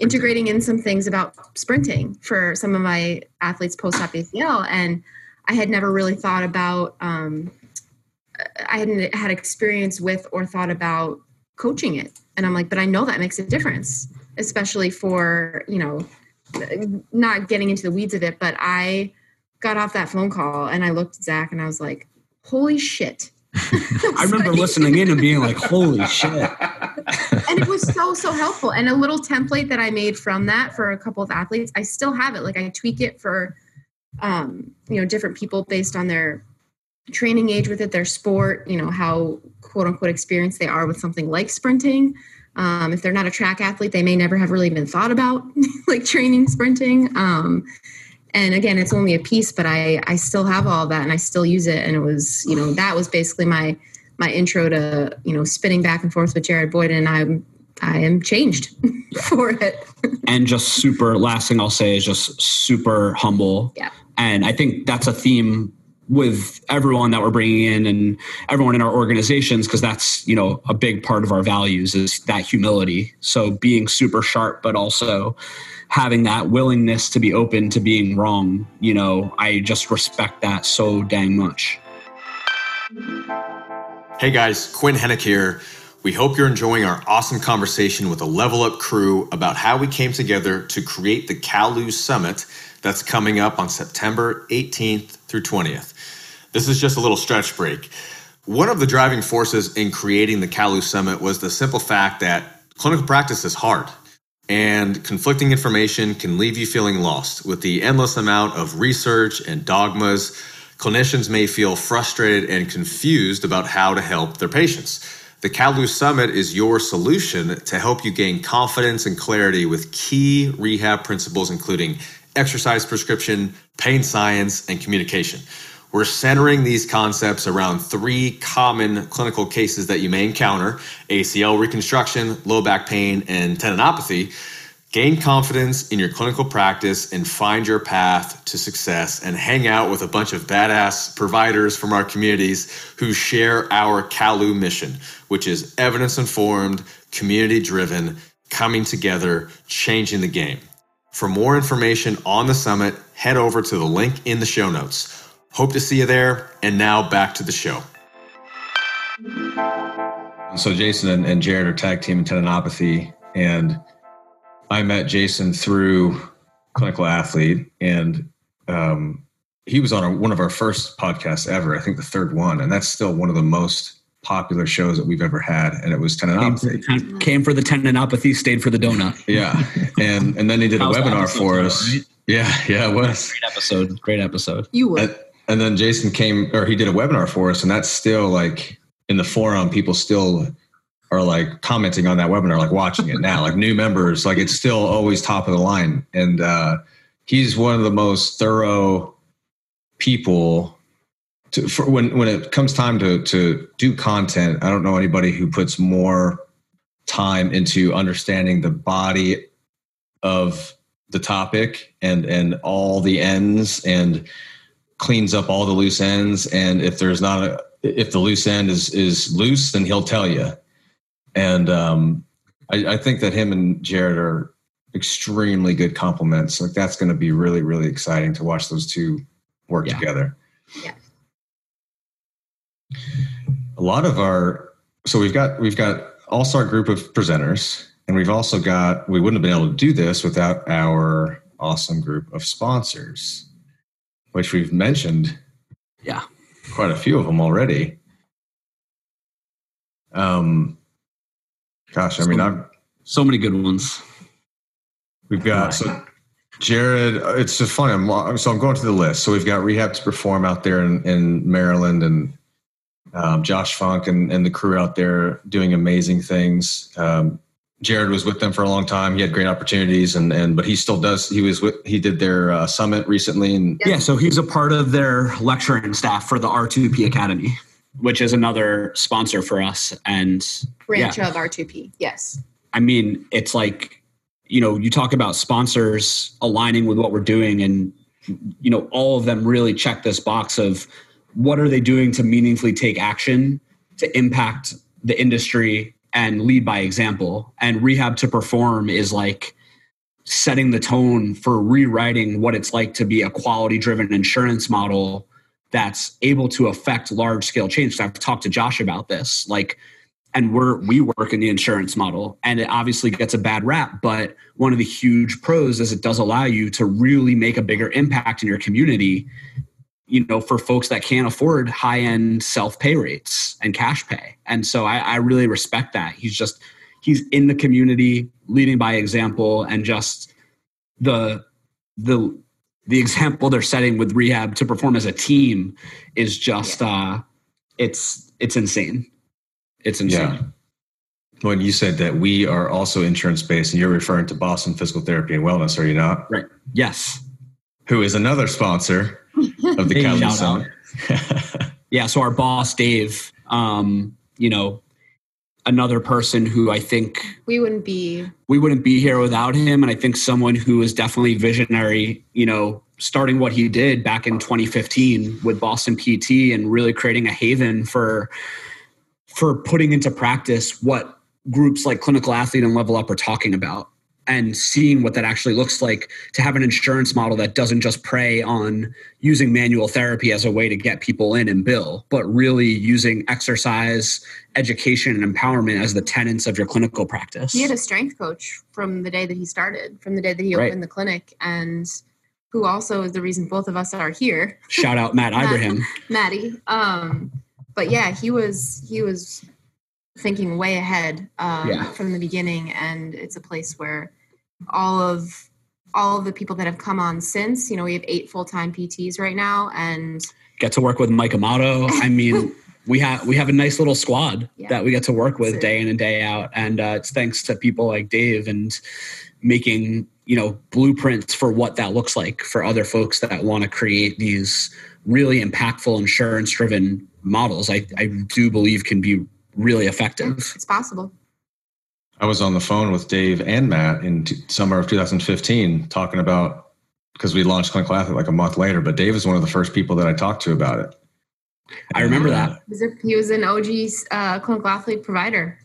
integrating in some things about sprinting for some of my athletes post-op ACL. And I had never really thought about, I hadn't had experience with or thought about coaching it. And I'm like, but I know that makes a difference, especially for, you know, not getting into the weeds of it. But I got off that phone call and I looked at Zach and I was like, holy shit. I remember listening in and being like, holy shit. And it was so helpful. And a little template that I made from that for a couple of athletes, I still have it. Like I tweak it for, you know, different people based on their training age with it, their sport, you know, how quote unquote experienced they are with something like sprinting. If they're not a track athlete, they may never have really even thought about like training sprinting. And again, it's only a piece, but I still have all that and I still use it. And it was, you know, that was basically my intro to, you know, spinning back and forth with Jared Boyd, and I am changed for it. And just super, last thing I'll say is just super humble. Yeah. And I think that's a theme with everyone that we're bringing in and everyone in our organizations, because that's, you know, a big part of our values is that humility. So being super sharp, but also having that willingness to be open to being wrong. You know, I just respect that so dang much. Hey guys, Quinn Hennick here. We hope you're enjoying our awesome conversation with the Level Up crew about how we came together to create the CalU Summit that's coming up on September 18th through 20th. This is just a little stretch break. One of the driving forces in creating the CalU Summit was the simple fact that clinical practice is hard and conflicting information can leave you feeling lost. With the endless amount of research and dogmas, clinicians may feel frustrated and confused about how to help their patients. The CalU Summit is your solution to help you gain confidence and clarity with key rehab principles, including exercise prescription, pain science, and communication. We're centering these concepts around 3 common clinical cases that you may encounter: ACL reconstruction, low back pain, and tendinopathy. Gain confidence in your clinical practice and find your path to success, and hang out with a bunch of badass providers from our communities who share our CalU mission, which is evidence-informed, community-driven, coming together, changing the game. For more information on the summit, head over to the link in the show notes. Hope to see you there. And now back to the show. So Jason and Jared are tag team in tendinopathy, and I met Jason through Clinical Athlete, and he was on one of our first podcasts ever, I think the 3rd one, and that's still one of the most popular shows that we've ever had, and it was tendinopathy. Came for the tendinopathy, stayed for the donut. Yeah, and then he did a webinar for us. Right? Yeah, it was. Great episode. You were. And then Jason he did a webinar for us, and that's still like in the forum, people still are like commenting on that webinar, like watching it now, like new members, like it's still always top of the line. And he's one of the most thorough people for when it comes time to do content. I don't know anybody who puts more time into understanding the body of the topic and all the ends, and cleans up all the loose ends. And if there's not if the loose end is loose, then he'll tell you. And I think that him and Jared are extremely good complements. Like that's going to be really, really exciting to watch those two work together. Yeah. A lot of our, so we've got all-star group of presenters, and we've also got, we wouldn't have been able to do this without our awesome group of sponsors, which we've mentioned. Yeah. Quite a few of them already. Gosh, I mean, so many good ones. We've got, so Jared, it's just funny. I'm going through the list. So we've got Rehab to Perform out there in Maryland, and Josh Funk and the crew out there doing amazing things. Jared was with them for a long time. He had great opportunities, but he still does. He did their summit recently, and yeah. So he's a part of their lecturing staff for the R2P Academy, which is another sponsor for us, and branch of R2P. Yes. I mean, it's like, you know, you talk about sponsors aligning with what we're doing, and you know, all of them really check this box of what are they doing to meaningfully take action to impact the industry and lead by example. And Rehab to Perform is like setting the tone for rewriting what it's like to be a quality-driven insurance model that's able to affect large-scale change. So I've talked to Josh about this, like, and we work in the insurance model, and it obviously gets a bad rap, but one of the huge pros is it does allow you to really make a bigger impact in your community, you know, for folks that can't afford high-end self-pay rates and cash pay. And so I really respect that. He's in the community, leading by example, and just the example they're setting with Rehab to Perform as a team is just, it's insane. It's insane. Yeah. When you said that we are also insurance-based, and you're referring to Boston Physical Therapy and Wellness, are you not? Right. Yes. Who is another sponsor of the CalU Summit. Yeah. So our boss, Dave, you know, another person who I think we wouldn't be here without him. And I think someone who is definitely visionary, you know, starting what he did back in 2015 with Boston PT and really creating a haven for putting into practice what groups like Clinical Athlete and Level Up are talking about, and seeing what that actually looks like to have an insurance model that doesn't just prey on using manual therapy as a way to get people in and bill, but really using exercise, education, and empowerment as the tenets of your clinical practice. He had a strength coach from the day that he started, from the day that he opened the clinic, and who also is the reason both of us are here. Shout out Matt Ibrahim. Maddie. But yeah, he was thinking way ahead from the beginning, and it's a place where all of the people that have come on since, you know, we have 8 full-time PTs right now, and get to work with Mike Amato. I mean, we have a nice little squad that we get to work with day in and day out, and it's thanks to people like Dave and making, you know, blueprints for what that looks like for other folks that want to create these really impactful insurance-driven models. I do believe can be really effective. It's possible. I was on the phone with Dave and Matt in summer of 2015 talking about, because we launched Clinical Athlete like a month later, but Dave was one of the first people that I talked to about it. I remember that. He was an OG Clinical Athlete provider.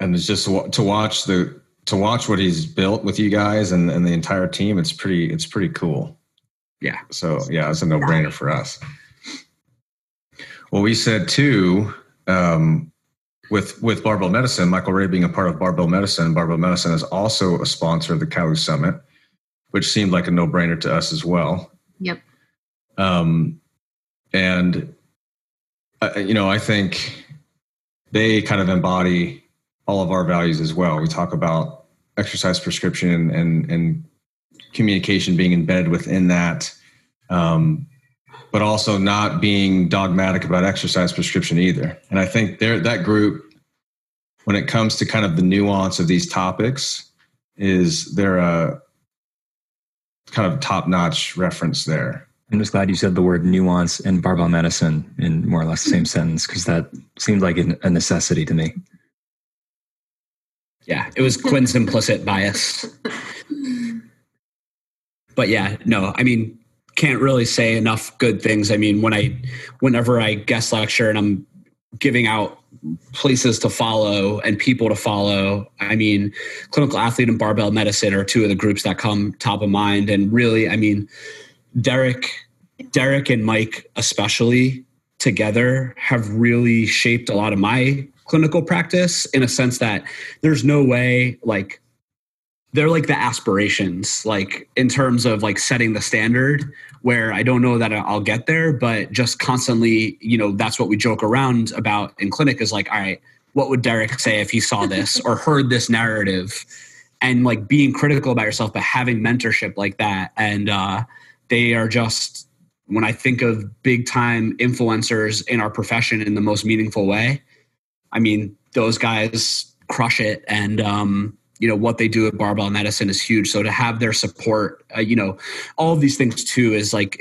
And it's just to watch what he's built with you guys and the entire team, it's pretty cool. Yeah. So yeah, it's a no-brainer for us. Well, we said too, with Barbell Medicine, Michael Ray being a part of Barbell Medicine, Barbell Medicine is also a sponsor of the CalU Summit, which seemed like a no-brainer to us as well. Yep. You know, I think they kind of embody all of our values as well. We talk about exercise prescription and communication being embedded within that, but also not being dogmatic about exercise prescription either. And I think that group, when it comes to kind of the nuance of these topics, is they're a kind of top-notch reference there. I'm just glad you said the word nuance and Barbell Medicine in more or less the same sentence, because that seemed like a necessity to me. Yeah, it was Quinn's implicit bias. But yeah, no, I mean, can't really say enough good things. I mean, whenever I guest lecture and I'm giving out places to follow and people to follow, I mean, Clinical Athlete and Barbell Medicine are two of the groups that come top of mind. And really, I mean, Derek and Mike especially together have really shaped a lot of my clinical practice, in a sense that there's no way, like, they're like the aspirations, like in terms of like setting the standard, where I don't know that I'll get there, but just constantly, you know, that's what we joke around about in clinic is like, all right, what would Derek say if he saw this or heard this narrative, and like being critical about yourself, but having mentorship like that. And they are just, when I think of big time influencers in our profession in the most meaningful way, I mean, those guys crush it. And, you know, what they do at Barbell Medicine is huge. So to have their support, you know, all of these things too is like,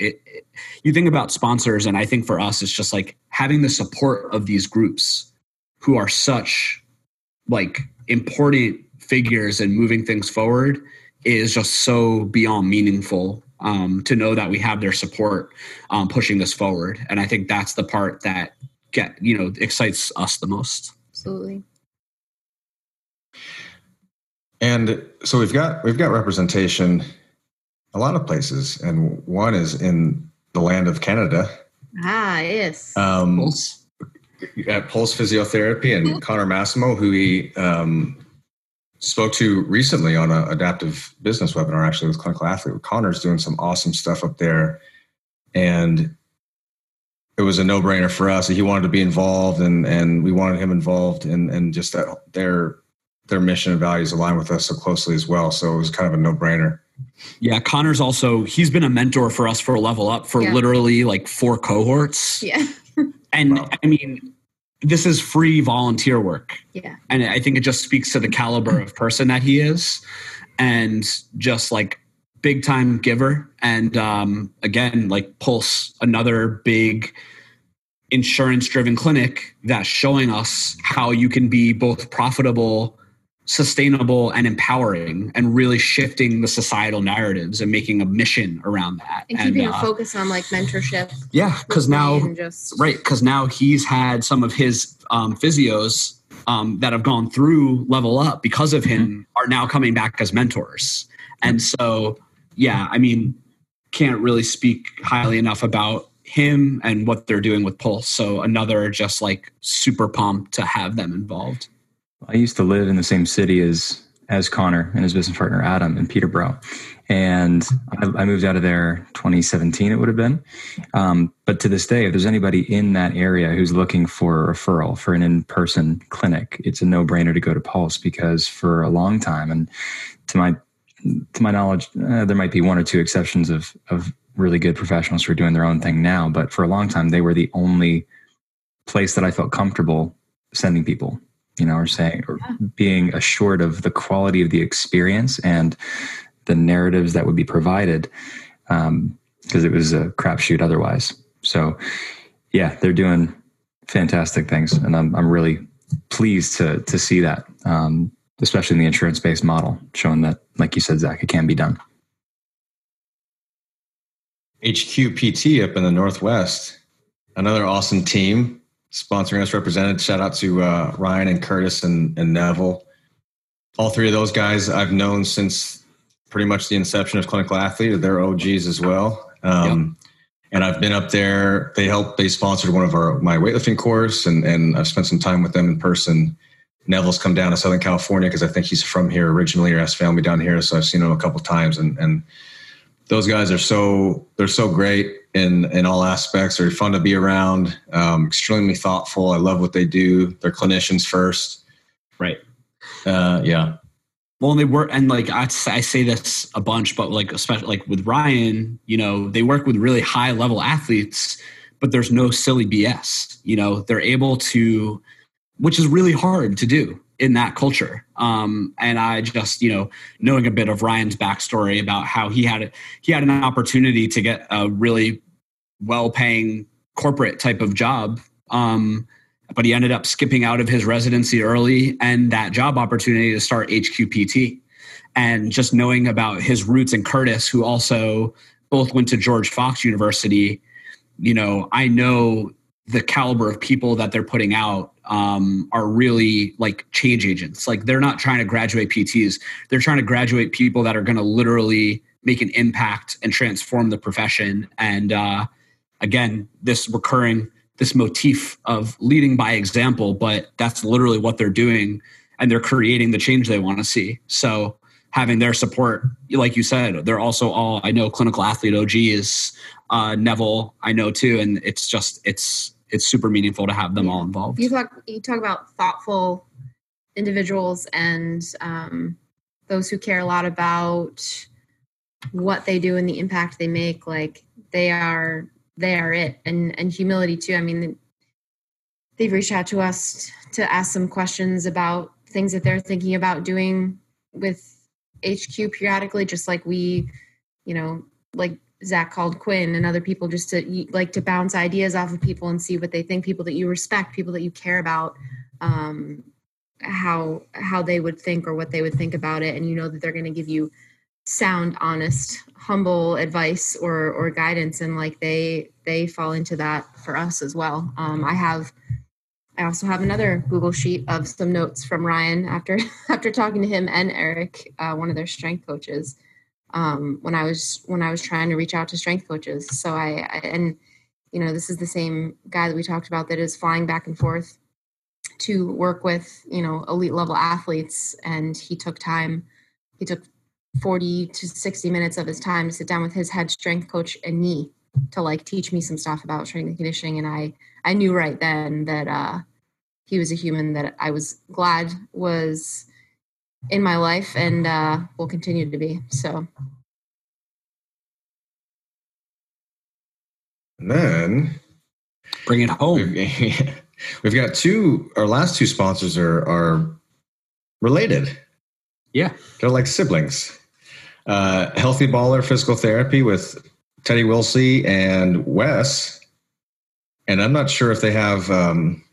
you think about sponsors. And I think for us, it's just like having the support of these groups who are such like important figures and moving things forward is just so beyond meaningful, to know that we have their support, pushing this forward. And I think that's the part that excites us the most. Absolutely. And so we've got representation a lot of places, and one is in the land of Canada. Yes. Pulse. At Pulse Physiotherapy, and Connor Massimo, who he spoke to recently on an adaptive business webinar, actually, with Clinical Athlete. Connor's doing some awesome stuff up there, and it was a no-brainer for us. He wanted to be involved, and we wanted him involved, and just that their mission and values align with us so closely as well. So it was kind of a no-brainer. Yeah, Connor's also, he's been a mentor for us for Level Up for literally like 4 cohorts. Yeah. And wow. I mean, this is free volunteer work. Yeah. And I think it just speaks to the caliber of person that he is, and just like big time giver. And again, like Pulse, another big insurance driven clinic that's showing us how you can be both profitable, sustainable, and empowering, and really shifting the societal narratives and making a mission around that, and keeping a focus on like mentorship. Yeah, because now he's had some of his physios that have gone through Level Up because of him are now coming back as mentors. And so I mean, can't really speak highly enough about him and what they're doing with Pulse. So another just like super pumped to have them involved. I used to live in the same city as Connor and his business partner, Adam, in Peterborough. And I moved out of there 2017, it would have been. But to this day, if there's anybody in that area who's looking for a referral for an in-person clinic, it's a no-brainer to go to Pulse, because for a long time, and to my knowledge, there might be 1 or 2 exceptions of really good professionals who are doing their own thing now, but for a long time, they were the only place that I felt comfortable sending people. You know, being assured of the quality of the experience and the narratives that would be provided, because it was a crapshoot otherwise. So, yeah, they're doing fantastic things, and I'm really pleased to see that, especially in the insurance-based model, showing that, like you said, Zach, it can be done. HQPT up in the Northwest, another awesome team. Sponsoring us, represented. Shout out to Ryan and Curtis and Neville. All 3 of those guys I've known since pretty much the inception of Clinical Athlete. They're OGs as well. And I've been up there. They sponsored one of my weightlifting course, and I've spent some time with them in person. Neville's come down to Southern California because I think he's from here originally, or has family down here. So I've seen him a couple times, and those guys are so great. In all aspects. They're fun to be around, extremely thoughtful. I love what they do. They're clinicians first. Right. Yeah. Well, and they work, and like I say this a bunch, but like especially like with Ryan, you know, they work with really high level athletes, but there's no silly BS. You know, they're able to, which is really hard to do in that culture. And I just, you know, knowing a bit of Ryan's backstory about how he had an opportunity to get a really well-paying corporate type of job, but he ended up skipping out of his residency early and that job opportunity to start HQPT. And just knowing about his roots and Curtis, who also both went to George Fox University, you know, I know the caliber of people that they're putting out are really like change agents. Like they're not trying to graduate PTs. They're trying to graduate people that are going to literally make an impact and transform the profession. And again, this motif of leading by example, but that's literally what they're doing, and they're creating the change they want to see. So having their support, like you said, they're also all, I know Clinical Athlete OGs, Neville, I know too. And it's just, it's super meaningful to have them all involved. You talk about thoughtful individuals and those who care a lot about what they do and the impact they make. Like they are it, and humility too. I mean, they've reached out to us to ask some questions about things that they're thinking about doing with HQ periodically, just like we, you know, like Zach called Quinn and other people, just to like to bounce ideas off of people and see what they think, people that you respect, people that you care about, how they would think or what they would think about it. And you know that they're going to give you sound, honest, humble advice or guidance. And like they fall into that for us as well. I also have another Google sheet of some notes from Ryan after talking to him and Eric, one of their strength coaches, when I was trying to reach out to strength coaches. So I you know, this is the same guy that we talked about that is flying back and forth to work with, you know, elite level athletes. And he took 40 to 60 minutes of his time to sit down with his head strength coach and me to like teach me some stuff about strength and conditioning. And I knew right then that he was a human that I was glad was in my life and will continue to be. So. And then bring it home. We've got our last two sponsors are related. Yeah. They're like siblings. Healthy Baller Physical Therapy with Teddy Wilsey and Wes. And I'm not sure if they have other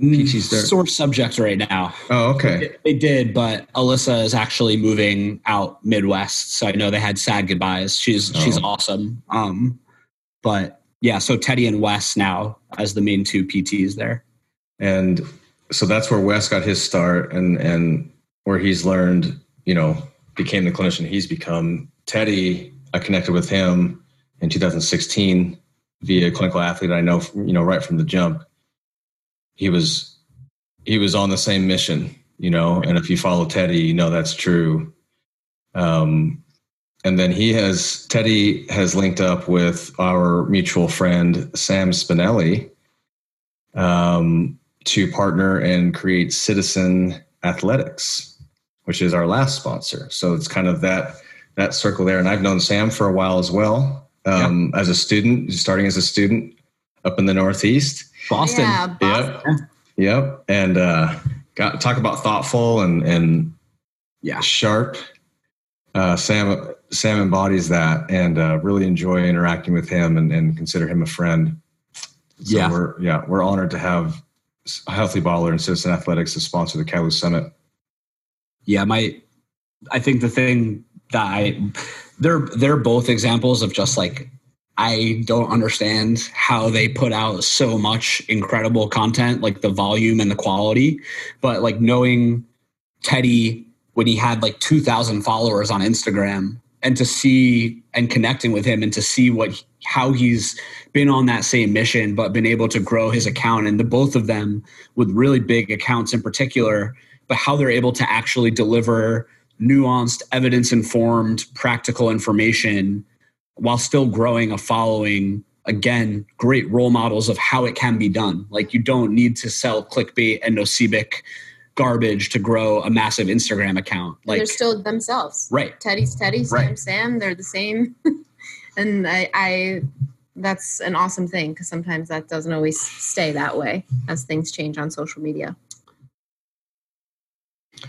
PTs there. Sore subjects right now. Oh, okay. They did, but Alyssa is actually moving out Midwest, so I know they had sad goodbyes. She's awesome. But yeah, so Teddy and Wes now as the main two PTs there. And so that's where Wes got his start and where he's learned, you know, became the clinician he's become. Teddy, I connected with him in 2016 via Clinical Athlete. I know, you know, right from the jump, he was on the same mission, you know, and if you follow Teddy, you know, that's true. And then Teddy has linked up with our mutual friend, Sam Spinelli, to partner and create Citizen Athletics, which is our last sponsor. So it's kind of that circle there. And I've known Sam for a while as well, as a student, starting as a student up in the Northeast. Boston. Yeah, Boston. Yep. And talk about thoughtful and sharp. Sam embodies that, and really enjoy interacting with him and consider him a friend. So yeah. We're honored to have Healthy Baller and Citizen Athletics to sponsor the CalU Summit. Yeah, I think the thing that they're both examples of just like, I don't understand how they put out so much incredible content, like the volume and the quality, but like knowing Teddy when he had like 2,000 followers on Instagram and to see and connecting with him and to see how he's been on that same mission, but been able to grow his account, and the both of them with really big accounts in particular, but how they're able to actually deliver nuanced, evidence-informed, practical information while still growing a following. Again, great role models of how it can be done. Like, you don't need to sell clickbait and nocebic garbage to grow a massive Instagram account. Like, they're still themselves. Right. Teddy's Teddy, right. Sam, they're the same. And I that's an awesome thing, because sometimes that doesn't always stay that way as things change on social media.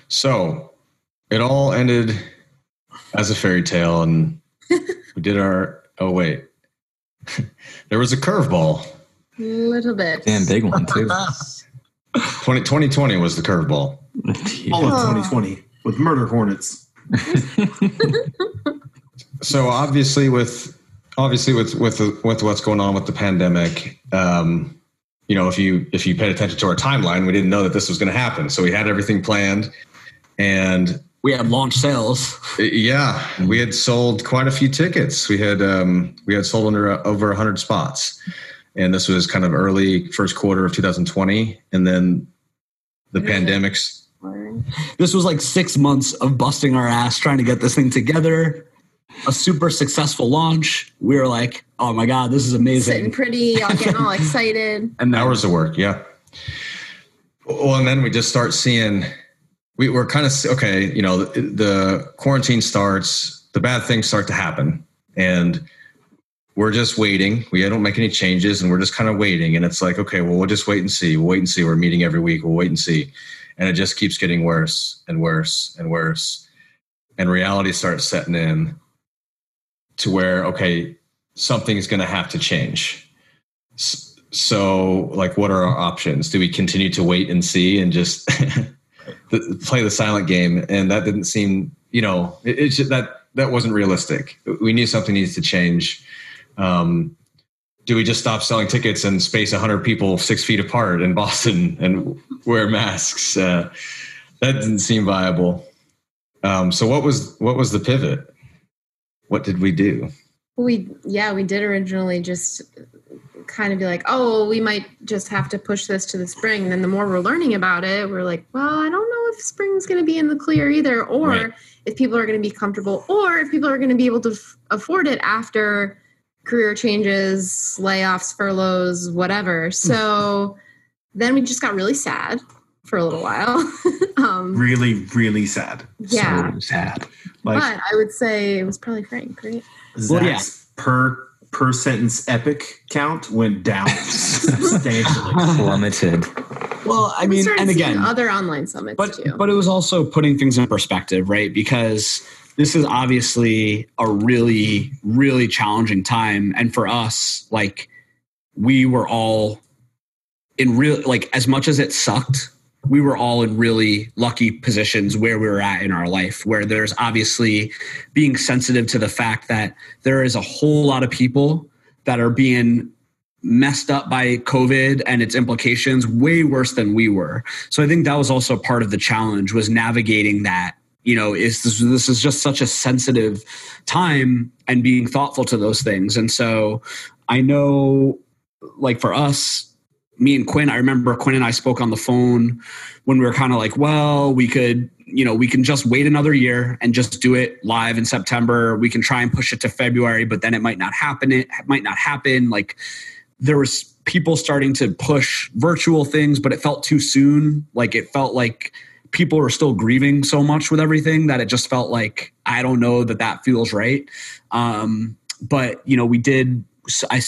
So it all ended as a fairy tale, and we did our... Oh, wait. There was a curveball. A little bit. Damn, big one, too. 2020 was the curveball. All of 2020 with murder hornets. So obviously with what's going on with the pandemic, you know, if you paid attention to our timeline, we didn't know that this was going to happen. So we had everything planned, and we had launch sales. Yeah, we had sold quite a few tickets. We had sold over 100 spots, and this was kind of early first quarter of 2020. And then the pandemics. This was like 6 months of busting our ass trying to get this thing together. A super successful launch. We were like, "Oh my god, this is amazing!" Sitting pretty, all getting all excited. And hours of work, yeah. Well, and then we just start seeing. We were kind of, okay, you know, the quarantine starts, the bad things start to happen. And we're just waiting. We don't make any changes and we're just kind of waiting. And it's like, okay, well, we'll just wait and see. We'll wait and see. We're meeting every week. We'll wait and see. And it just keeps getting worse and worse and worse. And reality starts setting in to where, okay, something is going to have to change. So like, what are our options? Do we continue to wait and see and just play the silent game? And that didn't seem, you know, it's just that wasn't realistic. We knew something needs to change. Do we just stop selling tickets and space 100 people 6 feet apart in Boston and wear masks? That didn't seem viable. So what was the pivot? What did we do? We did originally just kind of be like, oh, we might just have to push this to the spring. And then the more we're learning about it, we're like, well, I don't know if spring's going to be in the clear either, or right. if people are going to be comfortable, or if people are going to be able to afford it after career changes, layoffs, furloughs, whatever. So then we just got really sad for a little while. Really, really sad. Yeah. So sad. Like, but I would say it was probably Frank, right? Well, yeah. Per sentence epic count went down substantially. Plummeted. Well, I mean, and again, other online summits too. But it was also putting things in perspective, right? Because this is obviously a really, really challenging time. And for us, like, we were all in real, like, as much as it sucked, we were all in really lucky positions where we were at in our life, where there's obviously being sensitive to the fact that there is a whole lot of people that are being messed up by COVID and its implications way worse than we were. So I think that was also part of the challenge, was navigating that. You know, this is just such a sensitive time and being thoughtful to those things. And so I know, like, for us, me and Quinn, I remember Quinn and I spoke on the phone when we were kind of like, well, we could, you know, we can just wait another year and just do it live in September. We can try and push it to February, but then it might not happen. Like, there was people starting to push virtual things, but it felt too soon. Like, it felt like people are still grieving so much with everything that it just felt like, I don't know that feels right. But, you know, we did, I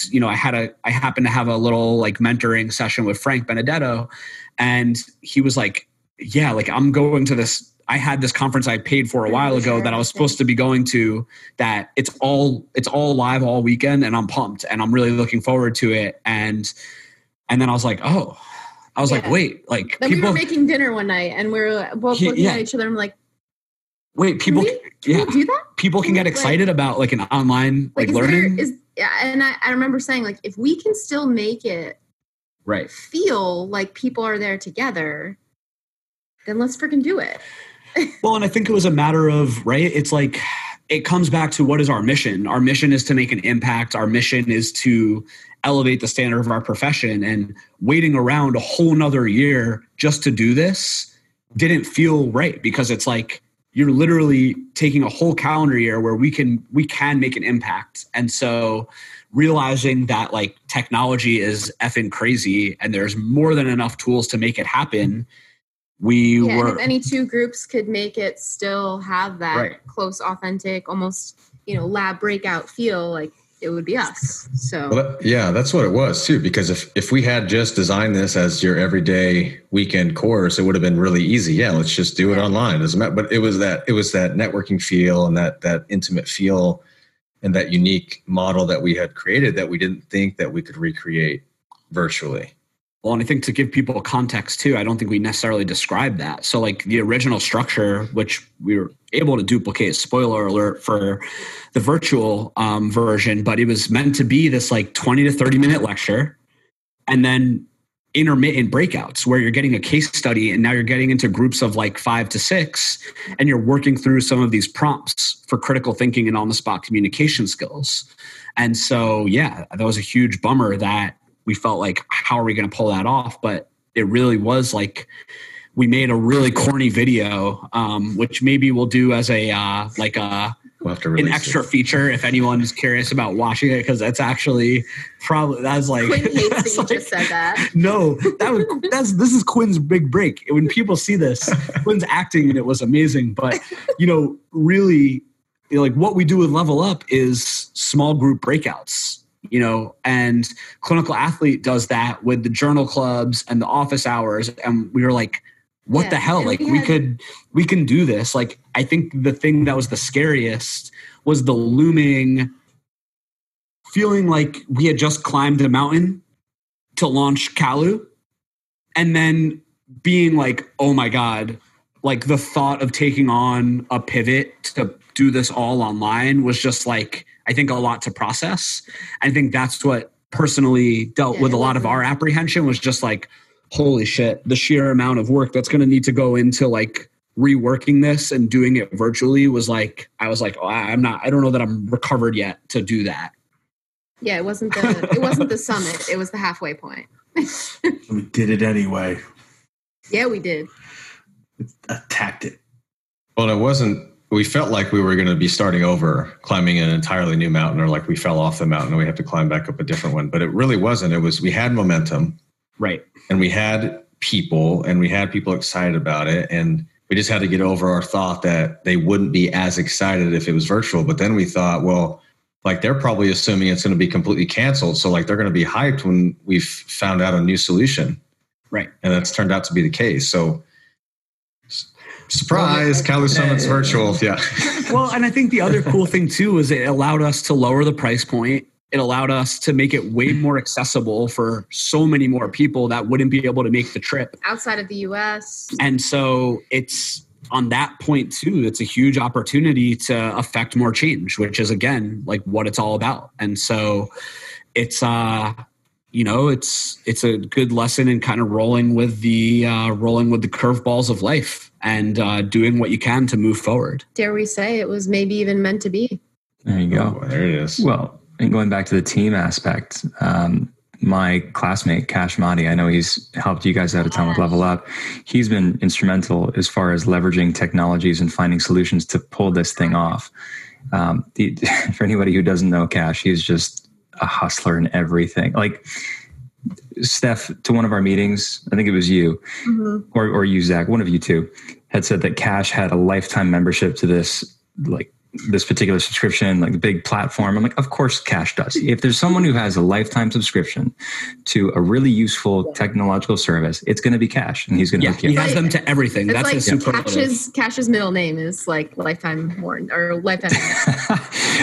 happened to have a little like mentoring session with Frank Benedetto, and he was like, yeah, like, I'm going to this. I had this conference I paid for a while ago that I was supposed to be going to, that it's all live all weekend, and I'm pumped and I'm really looking forward to it. And then I was like, like, wait, like, then people, we were making dinner one night and we were both looking at each other. I'm like, wait, people, can we do that? People can get excited about like an online like learning. And I remember saying, like, if we can still make it right feel like people are there together, then let's freaking do it. Well, and I think it was a matter of, right, it's like, it comes back to, what is our mission? Our mission is to make an impact. Our mission is to elevate the standard of our profession, and waiting around a whole nother year just to do this didn't feel right, because it's like, you're literally taking a whole calendar year where we can make an impact. And so realizing that, like, technology is effing crazy and there's more than enough tools to make it happen. And if any two groups could make it still have that close, authentic, almost, you know, lab breakout feel, like, it would be us. So that's what it was too, because if we had just designed this as your everyday weekend course, it would have been really easy. Yeah, let's just do it online. It doesn't matter. But it was that networking feel and that intimate feel and that unique model that we had created that we didn't think that we could recreate virtually. Well, and I think to give people context too, I don't think we necessarily describe that. So, like, the original structure, which we were able to duplicate, spoiler alert, for the virtual version, but it was meant to be this like 20 to 30 minute lecture and then intermittent breakouts where you're getting a case study, and now you're getting into groups of like 5 to 6, and you're working through some of these prompts for critical thinking and on-the-spot communication skills. And so, yeah, that was a huge bummer that we felt like, how are we going to pull that off? But it really was like, we made a really corny video, which maybe we'll do as a an extra feature if anyone is curious about watching it, because that's actually probably that's like. Quinn hates that you just said that. No, this is Quinn's big break. When people see this, Quinn's acting and it was amazing. But, you know, really, you know, like what we do with Level Up is small group breakouts, you know, and Clinical Athlete does that with the journal clubs and the office hours. And we were like, what the hell? Like we can do this. Like, I think the thing that was the scariest was the looming feeling like we had just climbed a mountain to launch CalU, and then being like, oh my God, like the thought of taking on a pivot to do this all online was just like, I think a lot to process. I think that's what personally dealt with a lot of our apprehension, was just like, holy shit, the sheer amount of work that's going to need to go into like reworking this and doing it virtually was like, I was like, oh, I don't know that I'm recovered yet to do that. Yeah, it wasn't the summit. It was the halfway point. We did it anyway. Yeah, we did. Attacked it. Well, it wasn't, we felt like we were going to be starting over, climbing an entirely new mountain, or like we fell off the mountain and we have to climb back up a different one. But it really wasn't. It was, we had momentum. Right. And we had people, and we had people excited about it. And we just had to get over our thought that they wouldn't be as excited if it was virtual. But then we thought, well, like they're probably assuming it's going to be completely canceled. So like they're going to be hyped when we've found out a new solution. Right. And that's turned out to be the case. So surprise, CalU Summit's virtual. Yeah. Well, and I think the other cool thing too is it allowed us to lower the price point. It allowed us to make it way more accessible for so many more people that wouldn't be able to make the trip outside of the US. And so it's, on that point too, it's a huge opportunity to affect more change, which is again, like what it's all about. And so it's, you know, it's a good lesson in kind of rolling with the curveballs of life and doing what you can to move forward. Dare we say it was maybe even meant to be. There you go. Oh, there it is. Well, and going back to the team aspect, my classmate, Cash Maddy, I know he's helped you guys out a ton with Level Up. He's been instrumental as far as leveraging technologies and finding solutions to pull this thing off. For anybody who doesn't know Cash, he's just a hustler in everything. Like, Steph, to one of our meetings, I think it was you, mm-hmm. or you, Zach, one of you two, had said that Cash had a lifetime membership to this particular subscription, like the big platform. I'm like, of course Cash does. If there's someone who has a lifetime subscription to a really useful technological service, it's going to be Cash, and he's going to hook you up. He has them to everything. It's that's like a Cash's middle name is like Lifetime Warren or Lifetime.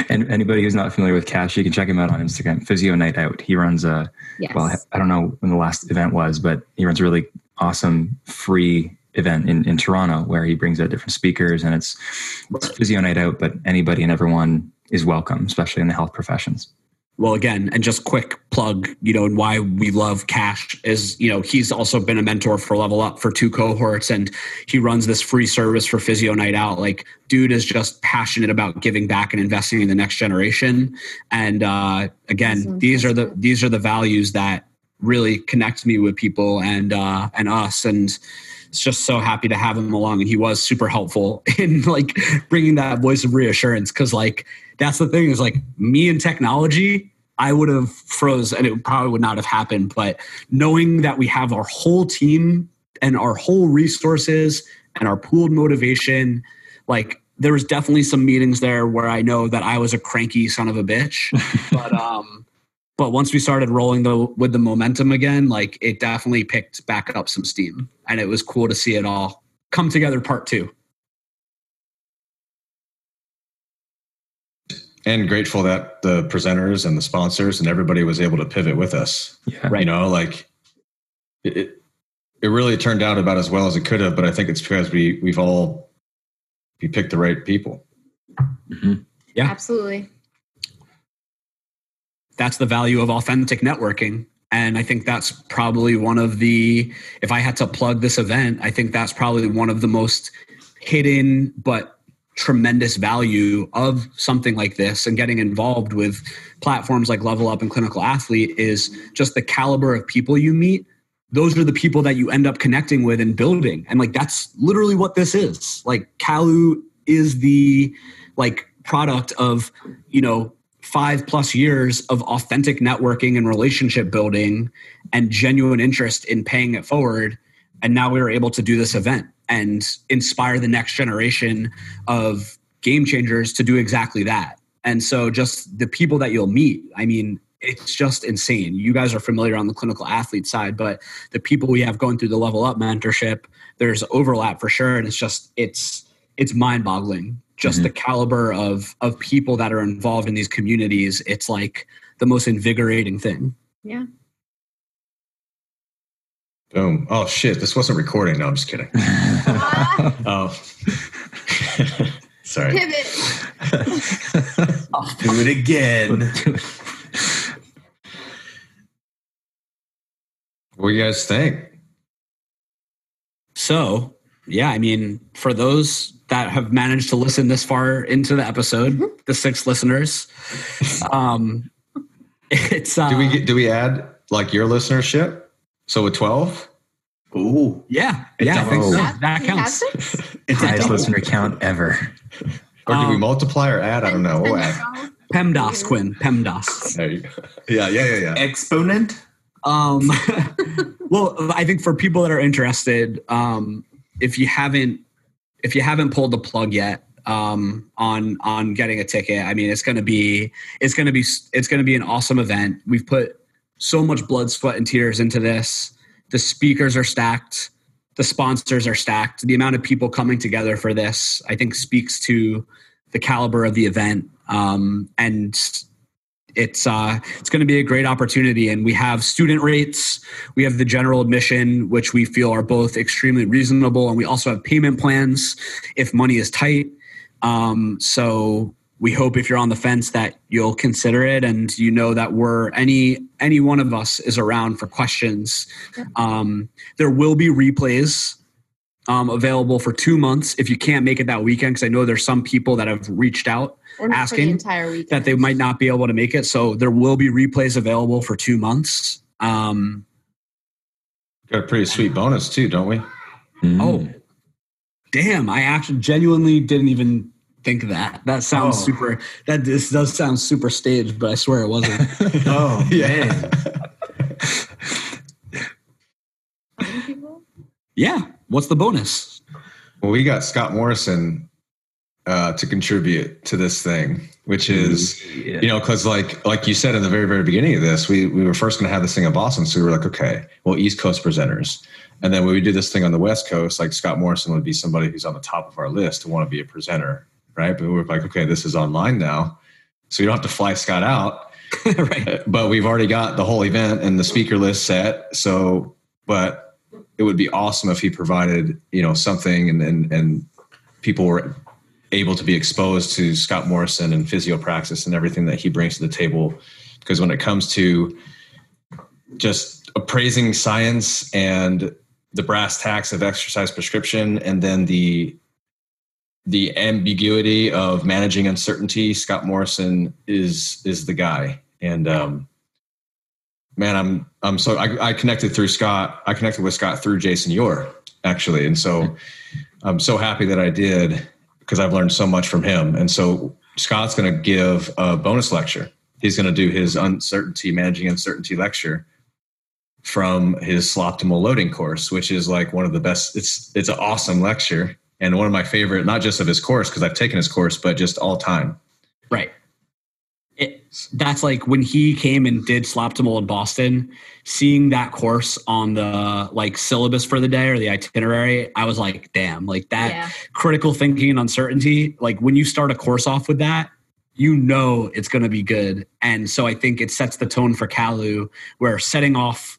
And anybody who's not familiar with Cash, you can check him out on Instagram, Physio Night Out. He runs a, well, I don't know when the last event was, but he runs a really awesome free event in Toronto where he brings out different speakers, and it's Physio Night Out, but anybody and everyone is welcome, especially in the health professions. Well, again, and just quick plug, you know, and why we love Cash is, you know, he's also been a mentor for Level Up for 2 cohorts, and he runs this free service for Physio Night Out. Like, dude is just passionate about giving back and investing in the next generation. And again, these are the values that really connect me with people and us, and just so happy to have him along. And he was super helpful in like bringing that voice of reassurance, because like that's the thing is like me and technology, I would have froze and it probably would not have happened. But knowing that we have our whole team and our whole resources and our pooled motivation, like there was definitely some meetings there where I know that I was a cranky son of a bitch. But once we started rolling with the momentum again, like it definitely picked back up some steam, and it was cool to see it all come together. Part 2. And grateful that the presenters and the sponsors and everybody was able to pivot with us. Yeah. Right. You know, like it really turned out about as well as it could have, but I think it's because we picked the right people. Mm-hmm. Yeah, absolutely. That's the value of authentic networking. And I think that's probably one of the, if I had to plug this event, I think that's probably one of the most hidden but tremendous value of something like this, and getting involved with platforms like Level Up and Clinical Athlete is just the caliber of people you meet. Those are the people that you end up connecting with and building. And like, that's literally what this is. Like CalU is the like product of, you know, 5+ years of authentic networking and relationship building and genuine interest in paying it forward. And now we were able to do this event and inspire the next generation of game changers to do exactly that. And so just the people that you'll meet, I mean, it's just insane. You guys are familiar on the clinical athlete side, but the people we have going through the Level Up mentorship, there's overlap for sure. And it's just, it's mind boggling. Just the caliber of people that are involved in these communities. It's like the most invigorating thing. Yeah. Boom. Oh shit. This wasn't recording. No, I'm just kidding. Oh, sorry. Pivot. I'll do it again. What do you guys think? So, yeah, I mean, for those that have managed to listen this far into the episode, the 6 listeners, it's do we add like your listenership? So with 12? Ooh, yeah, I think so. That counts. It's the highest listener count ever. Or do we multiply or add? I don't know. We'll add. PEMDAS, Quinn. PEMDAS. There you go. Yeah. Exponent. Well, I think for people that are interested, if you haven't pulled the plug yet on getting a ticket, I mean, it's gonna be an awesome event. We've put so much blood, sweat, and tears into this. The speakers are stacked. The sponsors are stacked. The amount of people coming together for this, I think, speaks to the caliber of the event. And it's going to be a great opportunity. And we have student rates. We have the general admission, which we feel are both extremely reasonable. And we also have payment plans if money is tight. So we hope if you're on the fence that you'll consider it. And you know that we're any one of us is around for questions. There will be replays available for 2 months if you can't make it that weekend, because I know there's some people that have reached out asking that they might not be able to make it. So there will be replays available for 2 months. Got a pretty sweet bonus too, don't we? Oh, damn. I actually genuinely didn't even think of that. That sounds super, this does sound super staged, but I swear it wasn't. Oh, man. Yeah. What's the bonus? Well, we got Scott Morrison to contribute to this thing, which is, you know, because like you said in the very, very beginning of this, we were first going to have this thing in Boston. So we were like, okay, well, East Coast presenters. And then when we do this thing on the West Coast, like Scott Morrison would be somebody who's on the top of our list to want to be a presenter, right? But we were like, okay, this is online now. So you don't have to fly Scott out. Right. But we've already got the whole event and the speaker list set. So, but it would be awesome if he provided, you know, something and people were able to be exposed to Scott Morrison and physiopraxis and everything that he brings to the table. Because when it comes to just appraising science and the brass tacks of exercise prescription, and then the ambiguity of managing uncertainty, Scott Morrison is the guy. And, man, I'm so I connected through Scott. I connected with Scott through Jason Yore, actually, and so I'm so happy that I did, because I've learned so much from him. And so Scott's going to give a bonus lecture. He's going to do his uncertainty, managing uncertainty lecture from his Sloptimal Loading course, which is like one of the best. It's an awesome lecture and one of my favorite, not just of his course because I've taken his course, but just all time. Right. That's like when he came and did Sloptimal in Boston, seeing that course on the like syllabus for the day or the itinerary, I was like, damn, like that critical thinking and uncertainty. Like when you start a course off with that, you know, it's going to be good. And so I think it sets the tone for CalU. We're setting off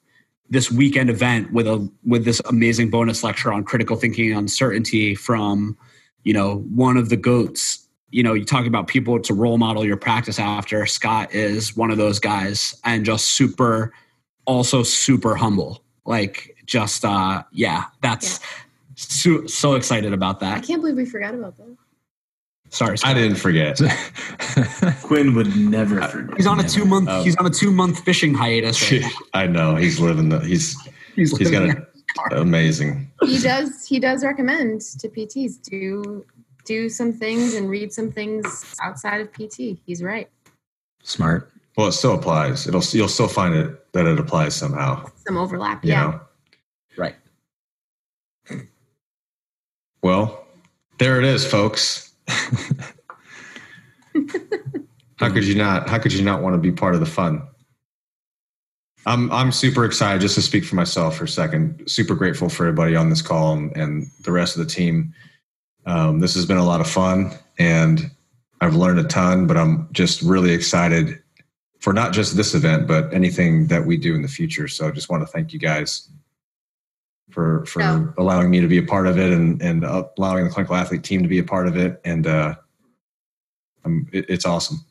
this weekend event with this amazing bonus lecture on critical thinking and uncertainty from, you know, one of the GOATs. You know, you talk about people to role model your practice after. Scott is one of those guys, and just super humble. Like just, so excited about that. I can't believe we forgot about that. Sorry, Scott. I didn't forget. Quinn would never forget. He's on a 2-month fishing hiatus. Right now. I know he's living the, he's got an amazing. He does recommend to PTs do some things and read some things outside of PT. He's right. Smart. Well, it still applies. You'll still find it that it applies somehow. Some overlap. You know? Right. Well, there it is, folks. How could you not? How could you not want to be part of the fun? I'm super excited, just to speak for myself for a second. Super grateful for everybody on this call and the rest of the team. This has been a lot of fun, and I've learned a ton, but I'm just really excited for not just this event, but anything that we do in the future. So I just want to thank you guys for allowing me to be a part of it and allowing the Clinical Athlete team to be a part of it. And it's awesome.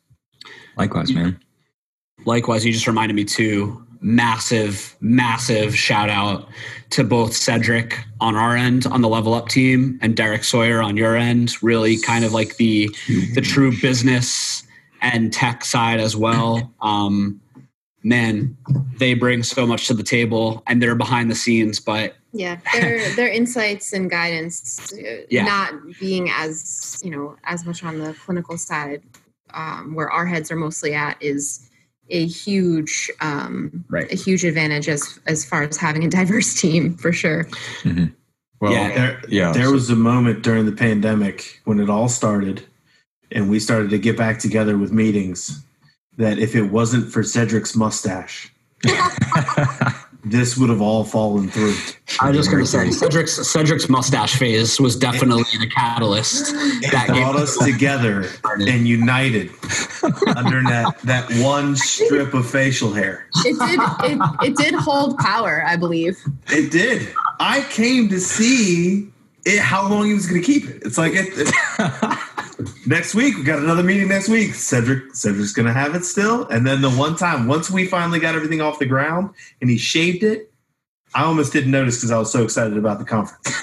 Likewise, man. Likewise, you just reminded me too, massive shout out to both Cedric on our end on the Level Up team and Derek Sawyer on your end, really kind of like the true business and tech side as well. Man, they bring so much to the table, and they're behind the scenes, but yeah, their insights and guidance, not being as, as much on the clinical side, where our heads are mostly at, is a huge, a huge advantage as far as having a diverse team, for sure. Mm-hmm. Well, there was a moment during the pandemic when it all started and we started to get back together with meetings that if it wasn't for Cedric's mustache, this would have all fallen through. I was just going to say, Cedric's mustache phase was definitely the catalyst. It brought us together and united under that one strip of facial hair. It did hold power, I believe. It did. I came to see how long he was going to keep it. It's like next week, we got another meeting next week. Cedric's going to have it still. And then the one time, once we finally got everything off the ground and he shaved it, I almost didn't notice because I was so excited about the conference.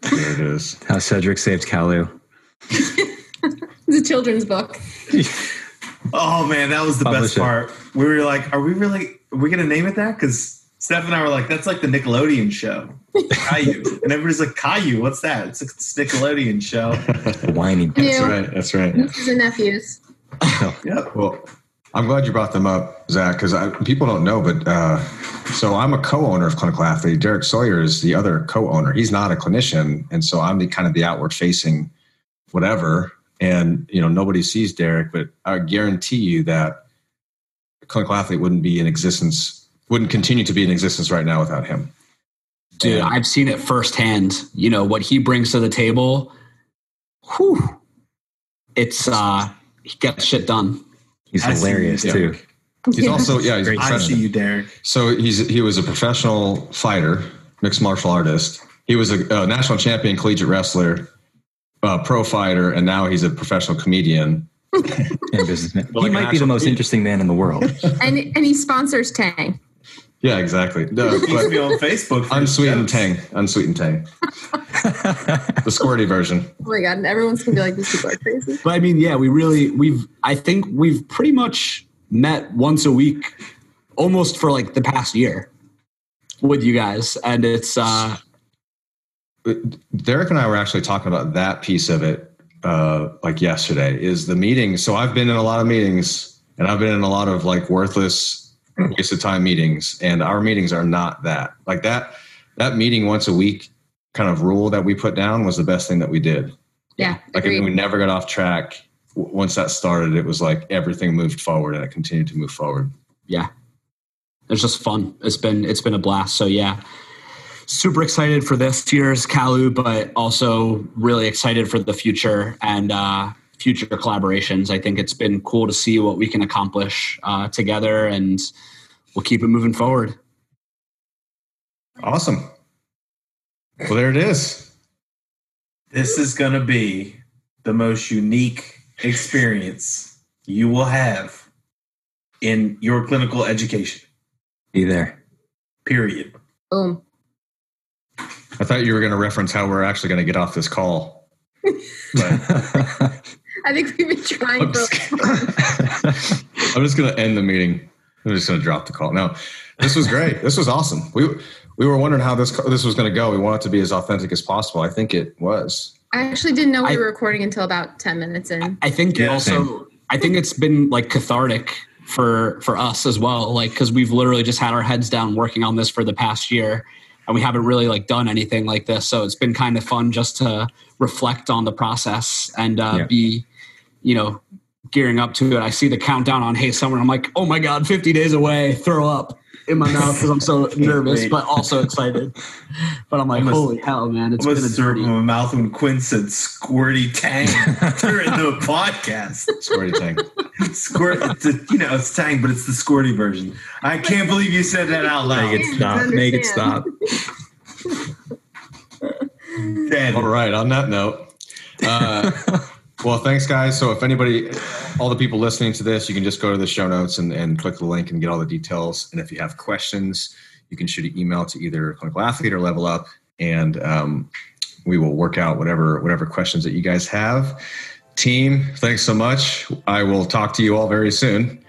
There it is. How Cedric Saved CalU. The children's book. Oh, man, that was the best part. We were like, are we going to name it that? Because Steph and I were like, that's like the Nickelodeon show. CalU. And everybody's like, CalU, what's that? It's like this Nickelodeon show. Whiny. That's right. Nieces and nephews. Yeah. Well, I'm glad you brought them up, Zach, because people don't know, but so I'm a co-owner of Clinical Athlete. Derek Sawyer is the other co-owner. He's not a clinician, and so I'm the kind of the outward-facing whatever. And, nobody sees Derek, but I guarantee you that Clinical Athlete wouldn't continue to be in existence right now without him. Dude, I've seen it firsthand. What he brings to the table, whew, it's, he gets shit done. He's hilarious too. He's also, he's a professional. I see you, Derek. So he was a professional fighter, mixed martial artist. He was a national champion collegiate wrestler, pro fighter, and now he's a professional comedian. And businessman. He might be the most interesting man in the world. And he sponsors Tang. Yeah, exactly. No, but he's on Facebook. Unsweetened Tang. The squirty version. Oh my God. And everyone's going to be like, these people are crazy. But I mean, yeah, I think we've pretty much met once a week almost for like the past year with you guys. And it's, Derek and I were actually talking about that piece of it, like yesterday, is the meeting. So I've been in a lot of meetings, and I've been in a lot of like worthless, waste of time meetings, and our meetings are not that. Like that meeting once a week kind of rule that we put down was the best thing that we did. Yeah. Like, agreed. I mean, we never got off track. Once that started, it was like everything moved forward, and it continued to move forward. Yeah. It's just fun. It's been a blast. So yeah, super excited for this year's CalU, but also really excited for the future and, future collaborations. I think it's been cool to see what we can accomplish together, and we'll keep it moving forward. Awesome. Well, there it is. This is going to be the most unique experience you will have in your clinical education. Be there. Period. Boom. I thought you were going to reference how we're actually going to get off this call. But I think we've been trying. I'm just going to end the meeting. I'm just going to drop the call. No, this was great. This was awesome. We were wondering how this was going to go. We wanted it to be as authentic as possible. I think it was. I actually didn't know we were recording until about 10 minutes in. I think I think it's been like cathartic for us as well. Like, because we've literally just had our heads down working on this for the past year. and we haven't really like done anything like this. So it's been kind of fun just to reflect on the process and be, you know, gearing up to it. I see the countdown on Hey Summer. I'm like, oh my God, 50 days away, throw up in my mouth because I'm so nervous, but also excited. But I'm like, holy hell, man. It's been a dirty. My mouth when Quinn said squirty tang during the podcast. Squirty tang. Squirt, it's a, you know, it's tang, but it's the squirty version. I can't believe you said that out loud. Make it stop. All right, on that note. Well, thanks, guys. So if anybody, all the people listening to this, you can just go to the show notes and click the link and get all the details. And if you have questions, you can shoot an email to either Clinical Athlete or Level Up, and we will work out whatever questions that you guys have. Team, thanks so much. I will talk to you all very soon.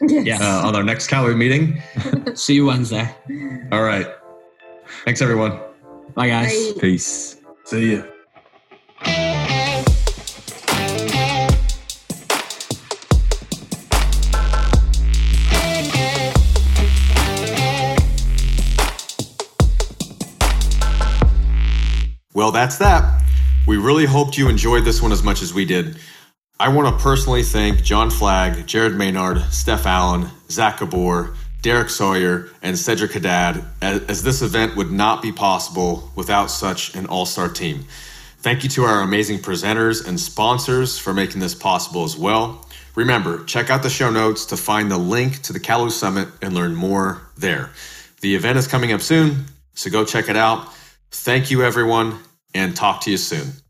Yes. On our next CalU meeting. See you Wednesday. All right. Thanks, everyone. Bye, guys. Bye. Peace. See you. Well, that's that. We really hoped you enjoyed this one as much as we did. I want to personally thank John Flagg, Jared Maynard, Steph Allen, Zach Gabor, Derek Sawyer, and Cedric Haddad, as this event would not be possible without such an all-star team. Thank you to our amazing presenters and sponsors for making this possible as well. Remember, check out the show notes to find the link to the CalU Summit and learn more there. The event is coming up soon, so go check it out. Thank you, everyone, and talk to you soon.